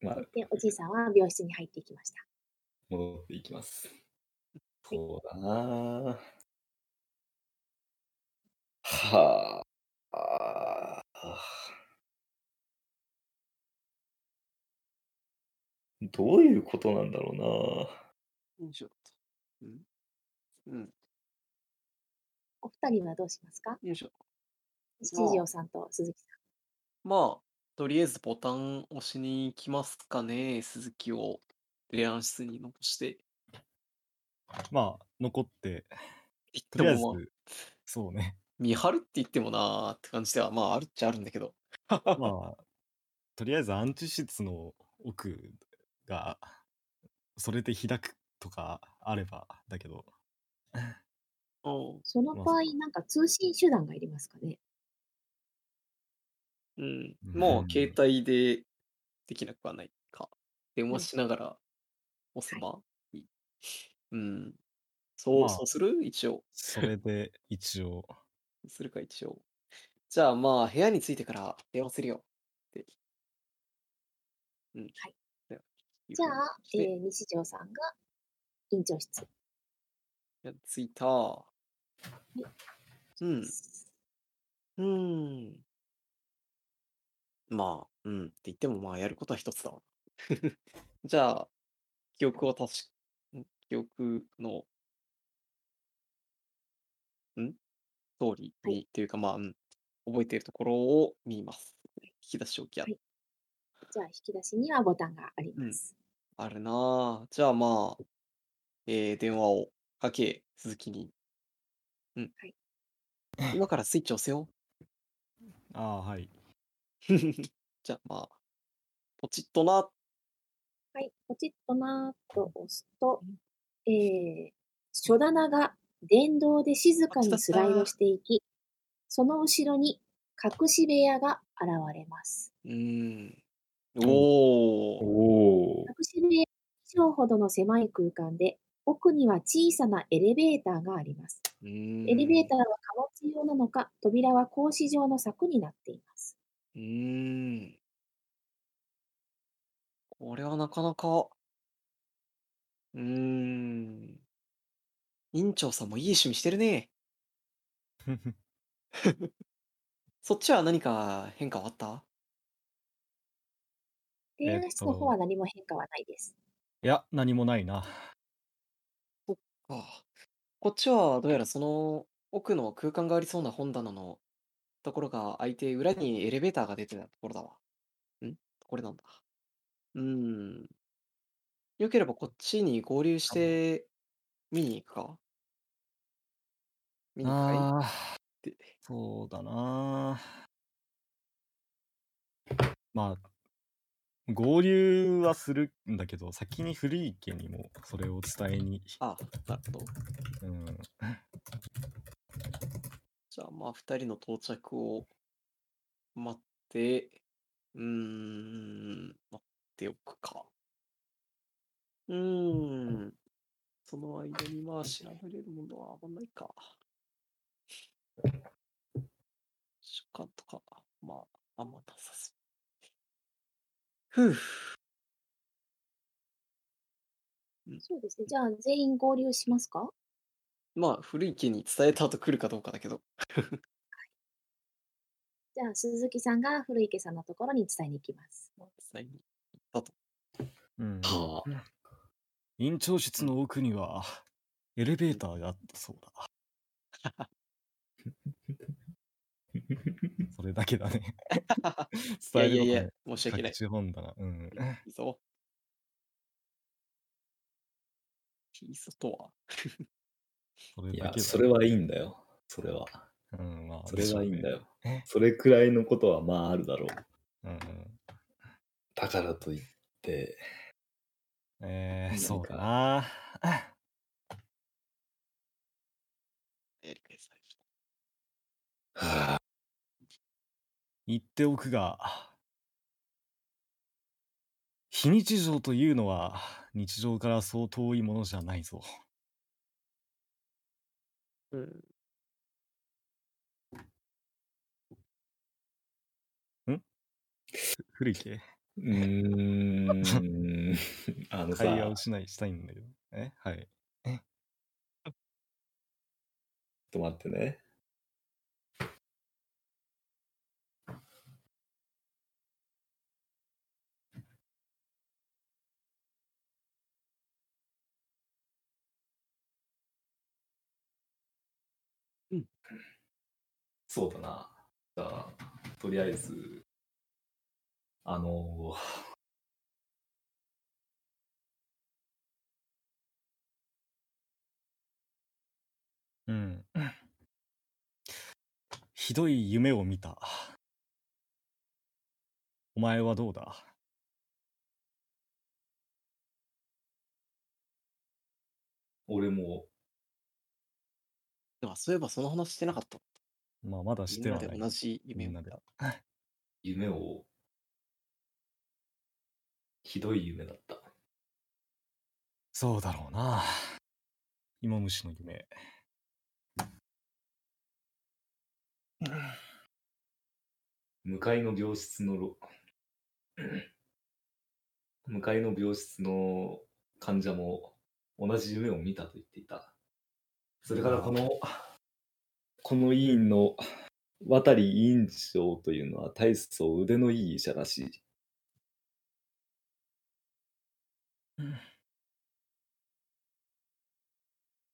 まあ、で、おじいさんは病室に入っていきました。戻っていきます。はい。そうだな。はあ。どういうことなんだろよいしょっと。うん。うん。お二人はどうしますか？よいしょ。七ま条あ、さんと鈴木さん。まあ、とりあえずボタン押しに行きますかね、鈴木を。提案室に残して。まあ、残って、言っとてりあえず、も、まあ、そうね。見張るって言ってもなーって感じでは、まあ、あるっちゃあるんだけど。まあ、とりあえず安置室の奥が、それで開くとかあれば、だけど、おうそのまあ、場合、なんか通信手段がいりますかね？うん。うまあ、携ん、帯でできなくはないか。電う話ん。しながら押せはい。ばいい。うん。まそうあ、する一応。それで一応、するか、一応。じゃあ、まあ、部屋に着いてから電話するよって、うん。はい。でいうじゃふうにあ、して、西条さんが院長室。いや、着いた。はいうん。うん。まあ、って言っても、まあ、やることは一つだわ。じゃあ、記憶を確か、記憶の、ん通りはい。に、というか、まあ、覚えているところを見ます。引き出しをギャッはい。じゃあ引き出しにはボタンがありうまん。す。あるなあ。じゃあまあ、電話をかけ、鈴木に。うん。はい。今からスイッチ押せよ。ああ、はい。じゃあまあ、ポチッとな。ポチッとなーっと押すと、うんえー、書棚が電動で静あ、か来たに来スライドした。ていき、その後ろに隠し部屋が現れます。ーん。おおお。おー。隠し部屋1畳ほどの狭い空間で、奥には小さなエレベーターがあります。うエレベーーん。ターは貨物用なのか、扉は格子状の柵になっています。うーん。これはなかなか、ーん。院長さんもいい趣味してるね。そっちは何か変化はあった？え提っ案室の方と、は何も変化はないです。いや、何もないな。そっか。こっちはどうやらその奥の空間がありそうな本棚のところが開いて、裏にエレベーターが出てたところだわ。これなんだ。うーん。よければこっちに合流しあもうて見に行くか見に行くかいっああ、て。そうだな。まあ、合流はするんだけど、先に古い家にもそれを伝えに、あ、なるほど。うん、じゃあまあ2人の到着を待って、待っておくか。うーん。その間にまあ調べれるものはあんまないか。主観とか、まあ、あんまなさそう。ふう。うんそうですね。じゃあ全員合流しますか？まあ、古い家に伝えた後来るかどうかだけど。じゃあ鈴木さんが古池さんのところに伝えに行きます。まあ、伝えに行ったと。うん。はあ。院長室の奥にはエレベーターがあったそうだ。それだけだね。い伝やえいるやこいとや、も申し訳隠ない。し本棚。うん。いいぞ。いいぞとは。それいだや、けだそれね。はいいんだよ。それは。うん、まあそでれしょはいういんだよ。ね。それくらいのことはまああるだろう。うん。だからといって、何そうだか、な。エレベーターはあ、言っておくが、非日常というのは日常からそう遠いものじゃないぞ。うん。ん古い系うーん、あの会話をさ、したいんだけど。はい。えちょっと待ってね。うん。そうだな。じゃあ、とりあえず、あのうん。ひどい夢を見た。お前はどうだ？俺も、あ、そういえばその話してなかった。まあ、まだしみんてなはでない。同じみ夢をん見なで。た。夢を、ひどい夢だった。そうだろうな。芋虫の夢。向かいの病室のろ、向かいの病室の患者も同じ夢を見たと言っていた。それからこあの、この医院の渡委員長というのは大層腕のいい医者らしい。あ。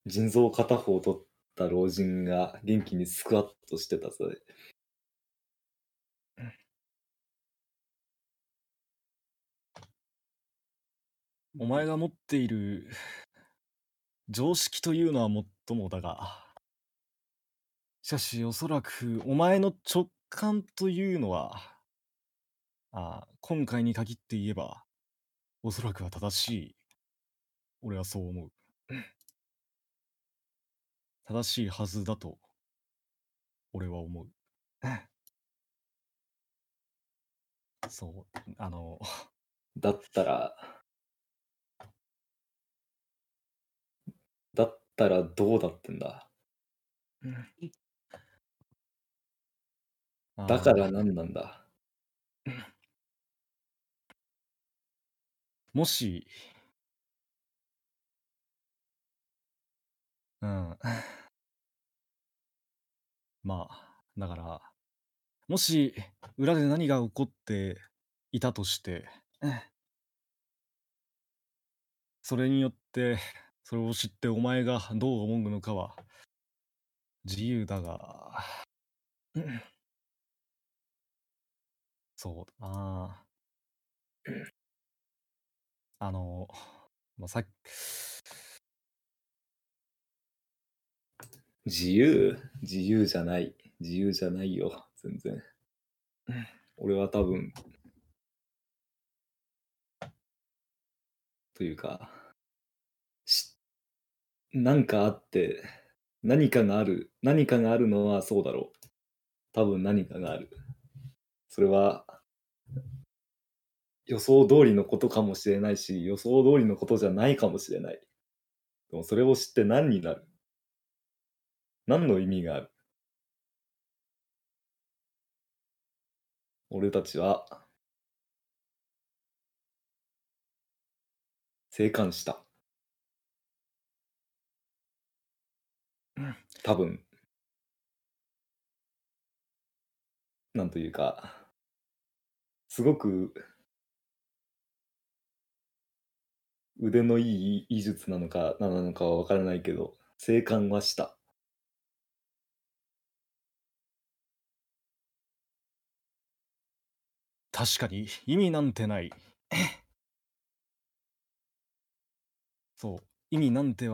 腎臓を片方取った老人が元気にスクワットしてたぜ。お前が持っている常識というのはもっともだが、しかしおそらくお前の直感というのは、今回に限って言えばおそらくは正しい。俺はそう思う。正しいはずだと俺は思う。そうだったらどうだってんだ。だから何なんだ。もしまあだからもし裏で何が起こっていたとして、それによってそれを知ってお前がどう思うのかは自由だが、そうだな、さっき自由じゃない、自由じゃないよ全然。俺は多分というか何かあって何かがあるのはそうだろう。多分何かがある。それは予想通りのことかもしれないし、予想通りのことじゃないかもしれない。でもそれを知って何になる？何の意味がある？俺たちは生還した。多分なんというかすごく腕のいい医術なのか何なのかは分からないけど、生還はした。確かに意味なんてない。そう、意味なんて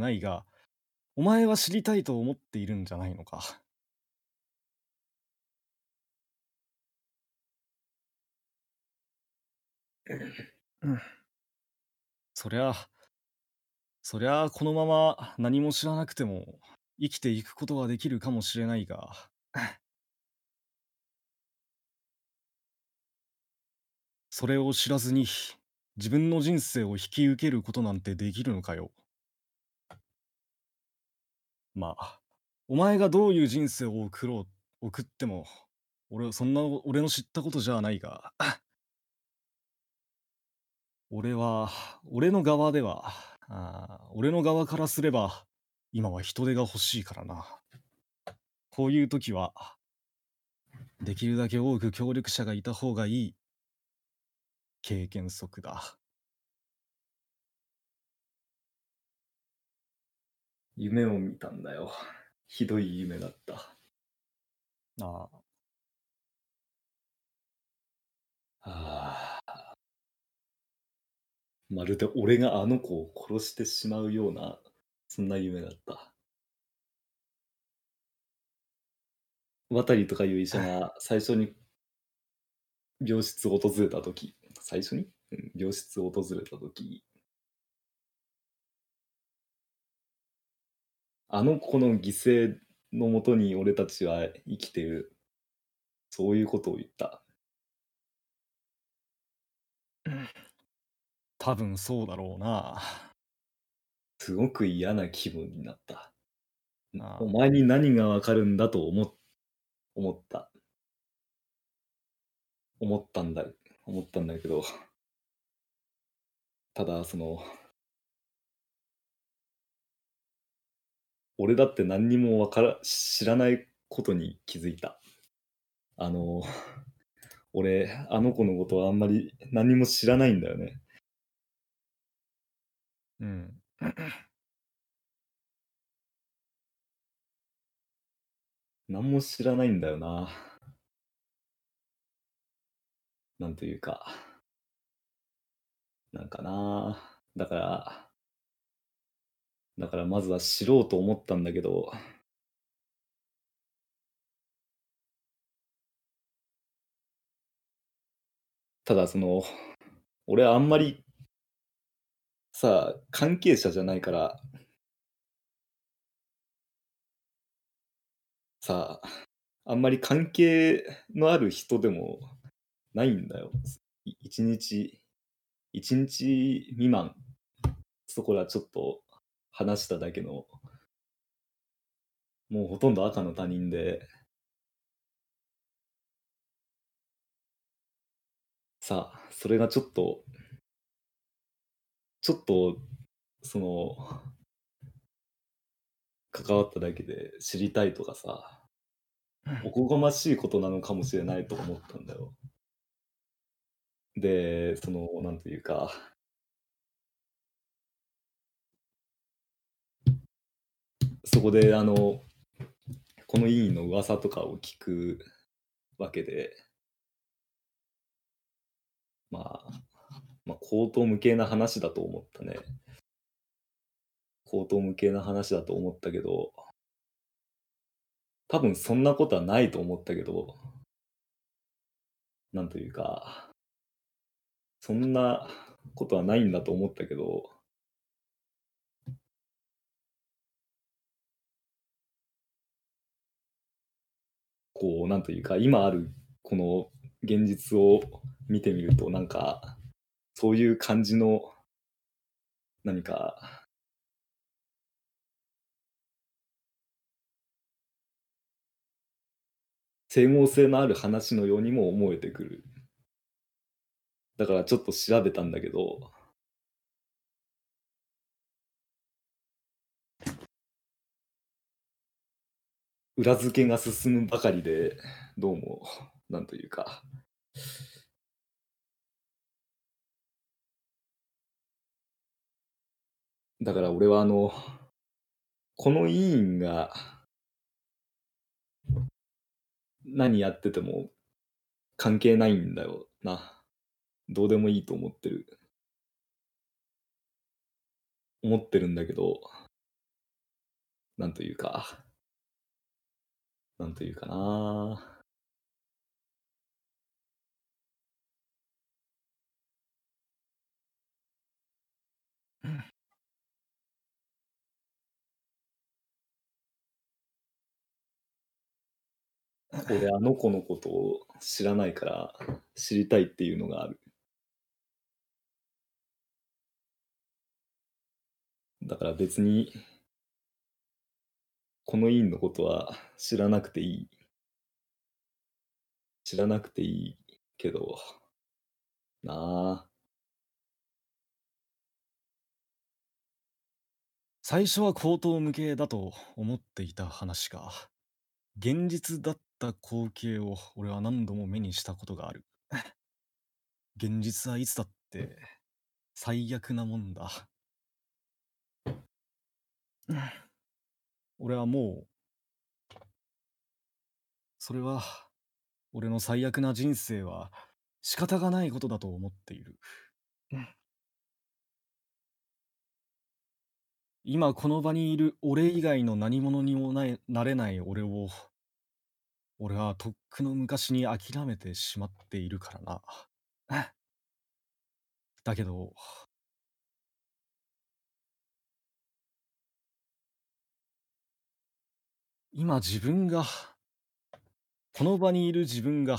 ないが、お前は知りたいと思っているんじゃないのか。そりゃこのまま何も知らなくても生きていくことはできるかもしれないが。それを知らずに自分の人生を引き受けることなんてできるのかよ。まあお前がどういう人生を送ってもそんな俺の知ったことじゃないが、俺の側からすれば今は人手が欲しいからな。こういう時はできるだけ多く協力者がいた方がいい。経験則だ。夢を見たんだよ。ひどい夢だった。まるで俺があの子を殺してしまうような、そんな夢だった。渡りとかいう医者が最初に病室を訪れた時、あの子の犠牲のもとに俺たちは生きている、そういうことを言った。多分そうだろうな。すごく嫌な気分になった。お前に何がわかるんだと思ったんだけど、ただ俺だって何にも知らないことに気づいた。俺あの子のことはあんまり何にも知らないんだよね。何も知らないんだよな。なんというかなんかなあ。だからまずは知ろうと思ったんだけど、ただ俺はあんまりさ、関係者じゃないから、さ、あんまり関係のある人でもないんだよ。1日未満、そこらちょっと話しただけの、もうほとんど赤の他人で、さ、それがちょっと関わっただけで知りたいとかさ、おこがましいことなのかもしれないと思ったんだよ。で、なんというか、そこでこの委員の噂とかを聞くわけで、まあ荒唐無稽な話だと思ったけど、多分そんなことはないと思ったけど、なんというか、そんなことはないんだと思ったけど、こう、なんというか、今あるこの現実を見てみると、なんかそういう感じの何か整合性のある話のようにも思えてくる。だからちょっと調べたんだけど、裏付けが進むばかりで、どうもなんというか、だから俺はこの委員が何やってても関係ないんだよな。どうでもいいと思ってるんだけど、なんというかな、俺子のことを知らないから知りたいっていうのがある。だから別にこの委員のことは知らなくていいけどなあ。最初は荒唐無稽だと思っていた話が現実だった光景を俺は何度も目にしたことがある。現実はいつだって最悪なもんだ。俺はもう、それは俺の最悪な人生は仕方がないことだと思っている。今この場にいる俺以外の何者にもなれない俺を、俺はとっくの昔に諦めてしまっているからな。だけど今自分が、この場にいる自分が、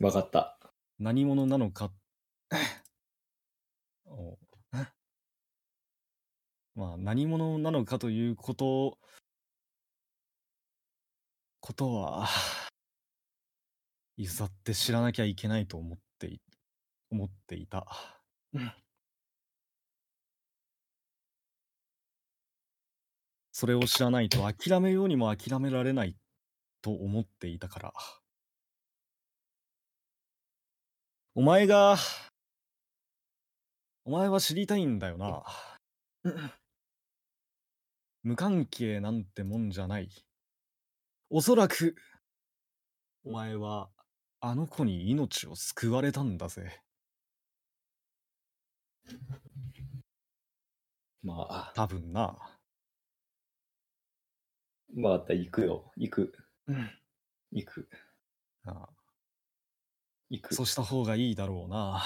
わかった。何者なのか。まあ何者なのかということは、いざって知らなきゃいけないと思っていた。それを知らないと諦めようにも諦められないと思っていたから。お前は知りたいんだよな。無関係なんてもんじゃない。おそらく、お前は子に命を救われたんだぜ。まあ多分な。また行くよ。行く。うん。行く。ああ。行く。そうした方がいいだろうな。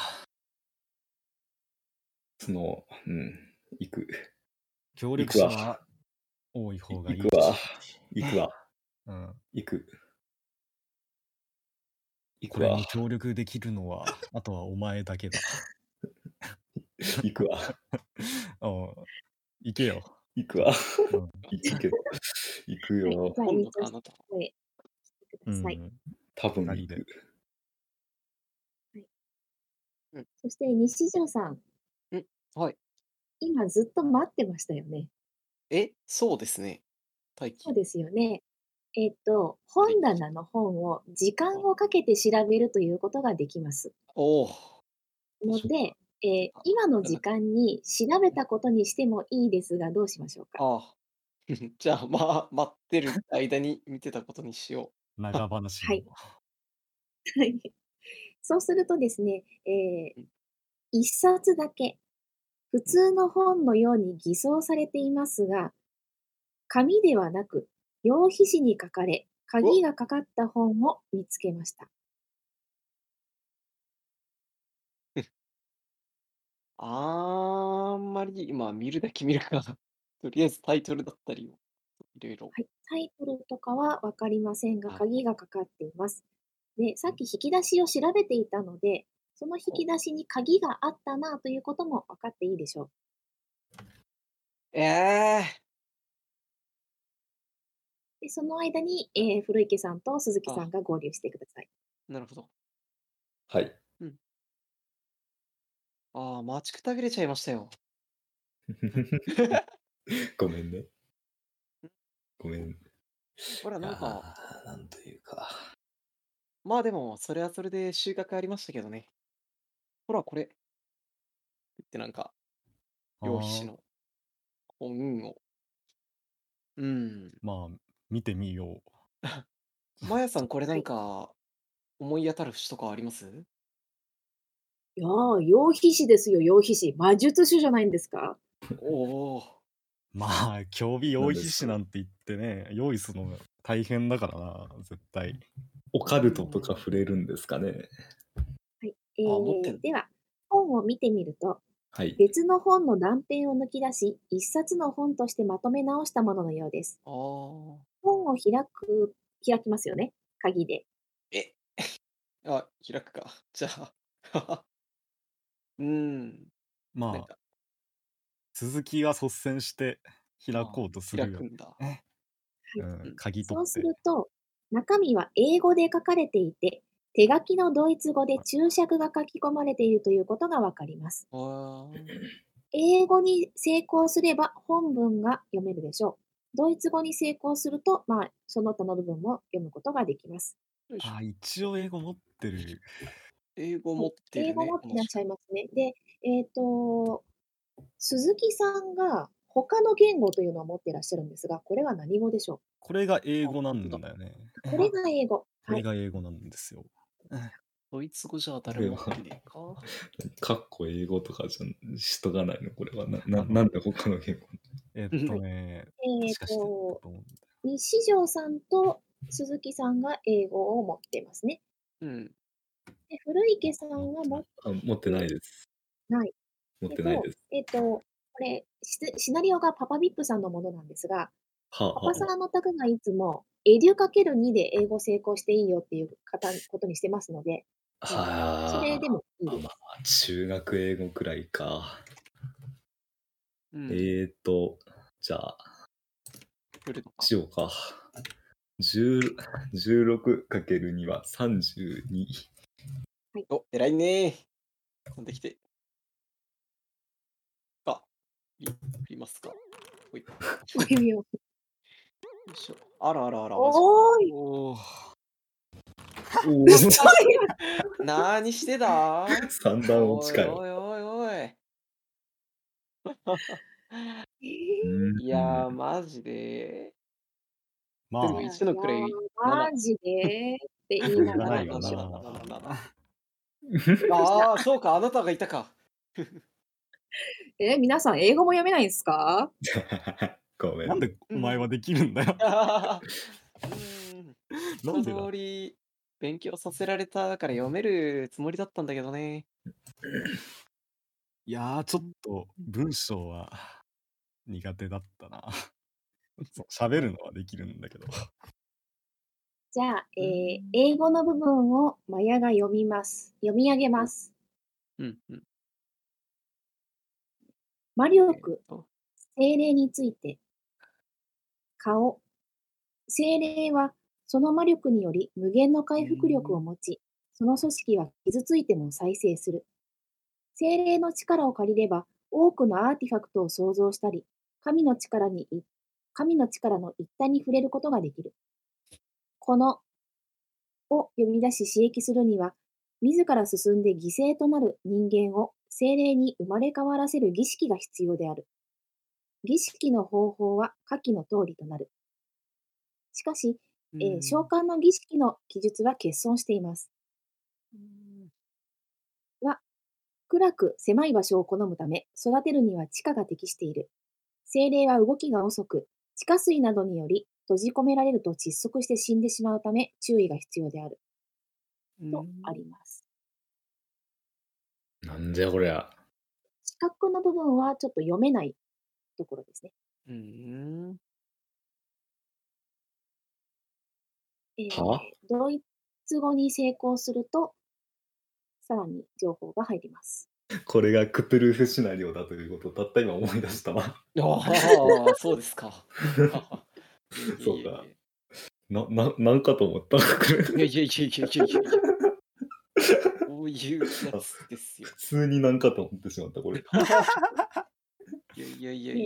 その、うん。行く。協力者は多い方がいい。行くわ。行くわ。うん。行く。これに協力できるのはあとはお前だけだ。行くわ。行けよ。行くわ。行くけど。行くよ。今度あなた。多分行く。はい。そして西条さん。はい。今ずっと待ってましたよね。そうですね。そうですよね。本棚の本を時間をかけて調べるということができます。ので、今の時間に調べたことにしてもいいですが、どうしましょうか。じゃあ、待ってる間に見てたことにしよう。長話。はい。そうするとですね、一冊だけ普通の本のように偽装されていますが、紙ではなく羊皮紙に書かれ、鍵がかかった本を見つけました。あんまり今見るだけ見るか。とりあえずタイトルだったりをいろいろ。はい、タイトルとかはわかりませんが、鍵がかかっています。で、さっき引き出しを調べていたので、その引き出しに鍵があったなということも分かっていいでしょう。でその間に、古池さんと鈴木さんが合流してください。なるほど。はい。待ちくたびれちゃいましたよ。ごめんね。ほら、なんというか。でも、それはそれで収穫ありましたけどね。ほら、これ。って羊皮紙の本を。見てみよう。マヤさん、これ思い当たる節とかあります？いやー、羊皮紙ですよ、羊皮紙。魔術書じゃないんですか？興味羊皮紙なんて言ってね、用意するのが大変だからな、絶対。オカルトとか触れるんですかね。はい、では、本を見てみると、別の本の断片を抜き出し、一冊の本としてまとめ直したもののようです。本を開きますよね、鍵で。開くか。じゃあ。鈴木が率先して開こうとするよ。開くんだ。鍵取って。そうすると、中身は英語で書かれていて、手書きのドイツ語で注釈が書き込まれているということがわかります。英語に成功すれば本文が読めるでしょう。ドイツ語に成功すると、その他の部分も読むことができます。一応英語持ってる。英語持ってらっしゃいますね。で、鈴木さんが他の言語というのを持ってらっしゃるんですが、これは何語でしょう？これが英語なんだよね。これが英語なんですよ。ドイツ語じゃ誰も入れか。かっこ英語とかじゃしとかないのこれはなんで他の言語。西条さんと鈴木さんが英語を持ってますね。で古池さんは持ってないです。ない。持ってないです。これシナリオがパパビップさんのものなんですが、パパさんのタグがいつもエデュ×2 で英語成功していいよっていうことにしてますので、それでもいいです。中学英語くらいか。じゃあ、しようか。16×2 は32。偉いね。飛んできて。いますか。よいしょ。あら。お何してだ。三段落ちかよ。いやー、マジで。でも一のくらい。マジでって言いながら。そうか、あなたがいたか。皆さん英語も読めないんですか？ごめん。なんでお前はできるんだよ。なんでだ。勉強させられたから読めるつもりだったんだけどね。いやー、ちょっと文章は苦手だったな。喋るのはできるんだけど。じゃあ、英語の部分をマヤが読み上げます。うんうん、魔力、精霊について。顔、精霊はその魔力により無限の回復力を持ち、その組織は傷ついても再生する。精霊の力を借りれば、多くのアーティファクトを創造したり、神の力の一端に触れることができる。このを読み出し刺激するには、自ら進んで犠牲となる人間を精霊に生まれ変わらせる儀式が必要である。儀式の方法は下記の通りとなる。しかし、召喚の儀式の記述は欠損しています。暗く狭い場所を好むため、育てるには地下が適している。精霊は動きが遅く、地下水などにより閉じ込められると窒息して死んでしまうため、注意が必要である。とあります。なんじゃこりゃ。四角の部分はちょっと読めないところですね。ドイツ語に成功すると、さらに情報が入ります。これがクプルーフシナリオだということをたった今思い出したわ。そうですか。そうだ。なんかと思った。いや。こういうやつですよ。普通になんかと思ってしまった、これ。いや。古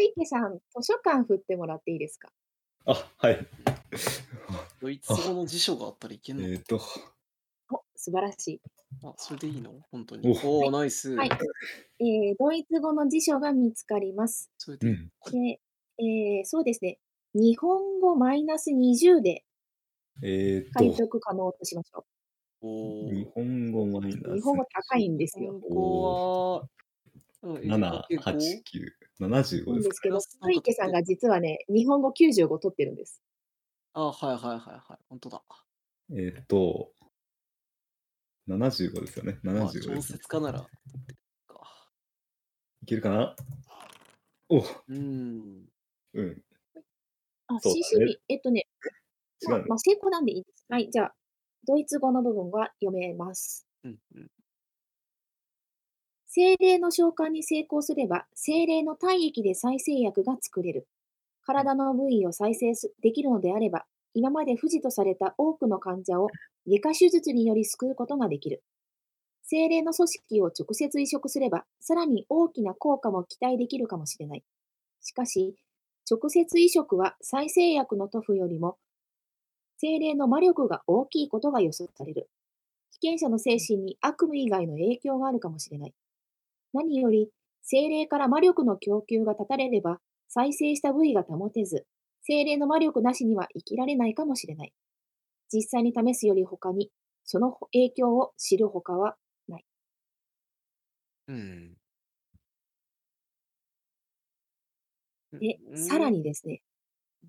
池さん、図書館振ってもらっていいですか？あ、はい。ドイツ語の辞書があったらいけない。素晴らしい。それでいいの？本当に。おお、ナイス。はい。ドイツ語の辞書が見つかります。それで、そうですね。日本語-20で解読可能としましょう。日本語-20。日本語高いんですよ。日本語は7、8、9、75ですけど、古池さんが実はね、日本語95取ってるんです。はい。本当だ。75ですよね。75です、ね。小説家ならいけるかな。CCB、成功なんでいいです。はい、じゃあドイツ語の部分は読めます。精霊の召喚に成功すれば、精霊の体液で再生薬が作れる。体の部位を再生できるのであれば、今まで不治とされた多くの患者を外科手術により救うことができる。精霊の組織を直接移植すれば、さらに大きな効果も期待できるかもしれない。しかし、直接移植は再生薬の塗布よりも、精霊の魔力が大きいことが予想される。被験者の精神に悪夢以外の影響があるかもしれない。何より、精霊から魔力の供給が断たれれば、再生した部位が保てず、精霊の魔力なしには生きられないかもしれない。実際に試すより他に、その影響を知る他はない。で、さらにですね、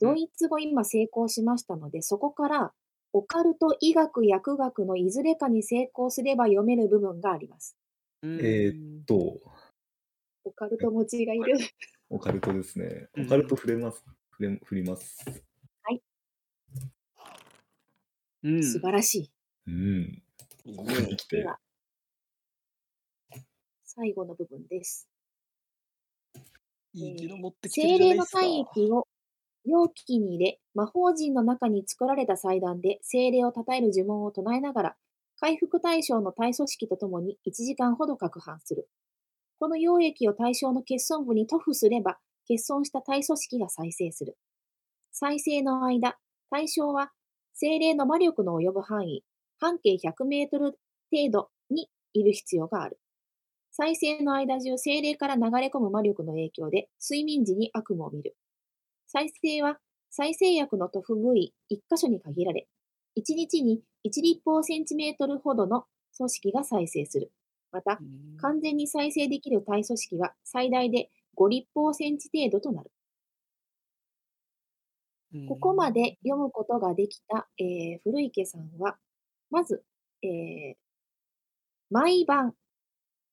ドイツ語今成功しましたので、そこから、オカルト、医学、薬学のいずれかに成功すれば読める部分があります。オカルト持ちがいる。オカルトですね。オカルト振ります。はい。素晴らしい。ここに来て。最後の部分です。精霊の体液を容器に入れ、魔法陣の中に作られた祭壇で精霊をたたえる呪文を唱えながら、回復対象の体組織とともに1時間ほど攪拌する。この溶液を対象の欠損部に塗布すれば、欠損した体組織が再生する。再生の間、対象は精霊の魔力の及ぶ範囲、半径100メートル程度にいる必要がある。再生の間中、精霊から流れ込む魔力の影響で、睡眠時に悪夢を見る。再生は、再生薬の塗布部位1箇所に限られ、1日に1立方センチメートルほどの組織が再生する。また、完全に再生できる体組織は最大で5立方センチ程度となる。ここまで読むことができた、古池さんは、まず、毎晩、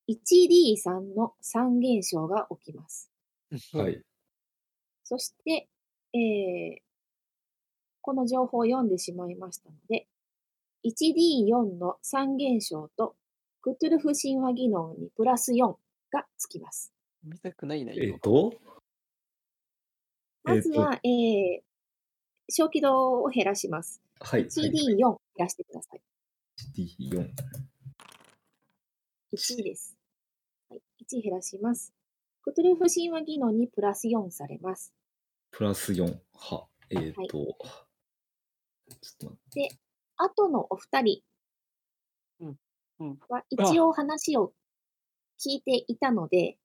1D3 の三現象が起きます。はい。そして、この情報を読んでしまいましたので、1D4 の三現象と、クトゥルフ神話技能にプラス4がつきます。見たくないな、まずは、小軌道を減らします。はい。1D4 減らしてください。1D4。1です。はい。1減らします。クトゥルフ神話技能にプラス4されます。プラス4。は。はい、ちょっと待って。で、あとのお二人。は一応話を聞いていたので、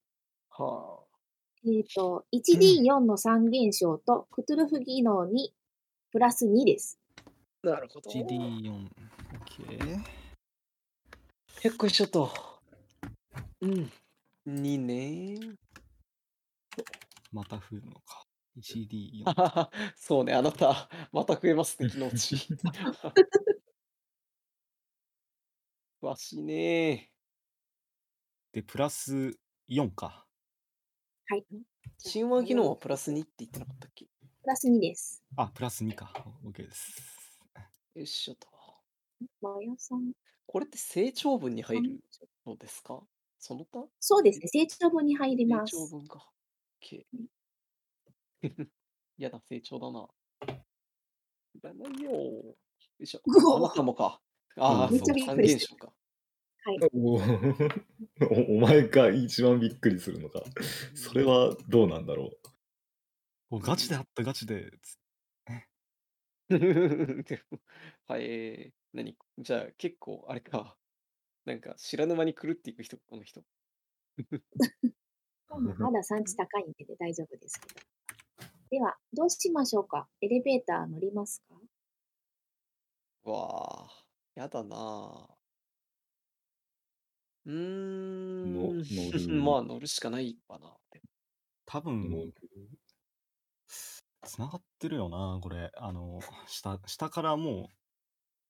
1D4 の三現象とクトゥルフ技能にプラス2です。なるほど。1D4。結構一緒と。うん。2ね。また増えるのか。1D4。そうね、あなた、また増えますね、昨日ち。わしねー。で、プラス4か。はい。神話技能はプラス2って言ってなかったっけ？プラス2です。あ、プラス2か。OK です。よいしょと。マヤさん。これって成長文に入るのですか？その他？そうですね。成長文に入ります。成長文か。OK。やだ、成長だな。いらないよ。よいしょ。あなたもか。ああ、そう、三現象か。はい、お前が一番びっくりするのか。それはどうなんだろう。ガチであった、ガチで。はい、何じゃあ、結構、あれか。なんか、知らぬ間に狂っていく人、この人。まだ産地高いんで大丈夫ですけど。では、どうしましょうか。エレベーター乗りますか？わあ。やだなぁ。乗る。まあ乗るしかないかな。多分、つながってるよな、これ。下からも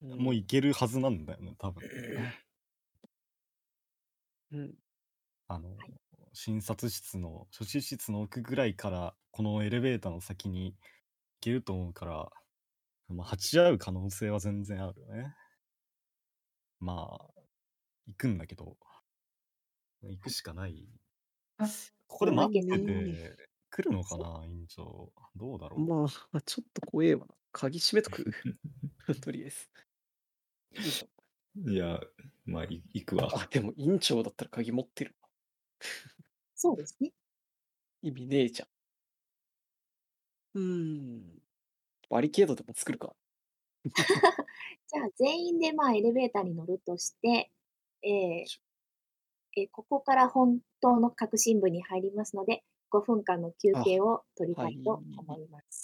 う行けるはずなんだよね、多分。うん。はい、診察室の、処置室の奥ぐらいから、このエレベーターの先に行けると思うから、まあ、鉢合う可能性は全然あるよね。まあ行くんだけど、行くしかない。ここで待ってて来るのかな、院長。どうだろう。まあちょっと怖えわな。鍵閉めとく。とりあえず。いや、まあ行くわ。あ、でも院長だったら鍵持ってる。そうですね。意味ねえじゃん。バリケードでも作るか。じゃあ全員でまあエレベーターに乗るとして、ここから本当の核心部に入りますので5分間の休憩を取りたいと思います。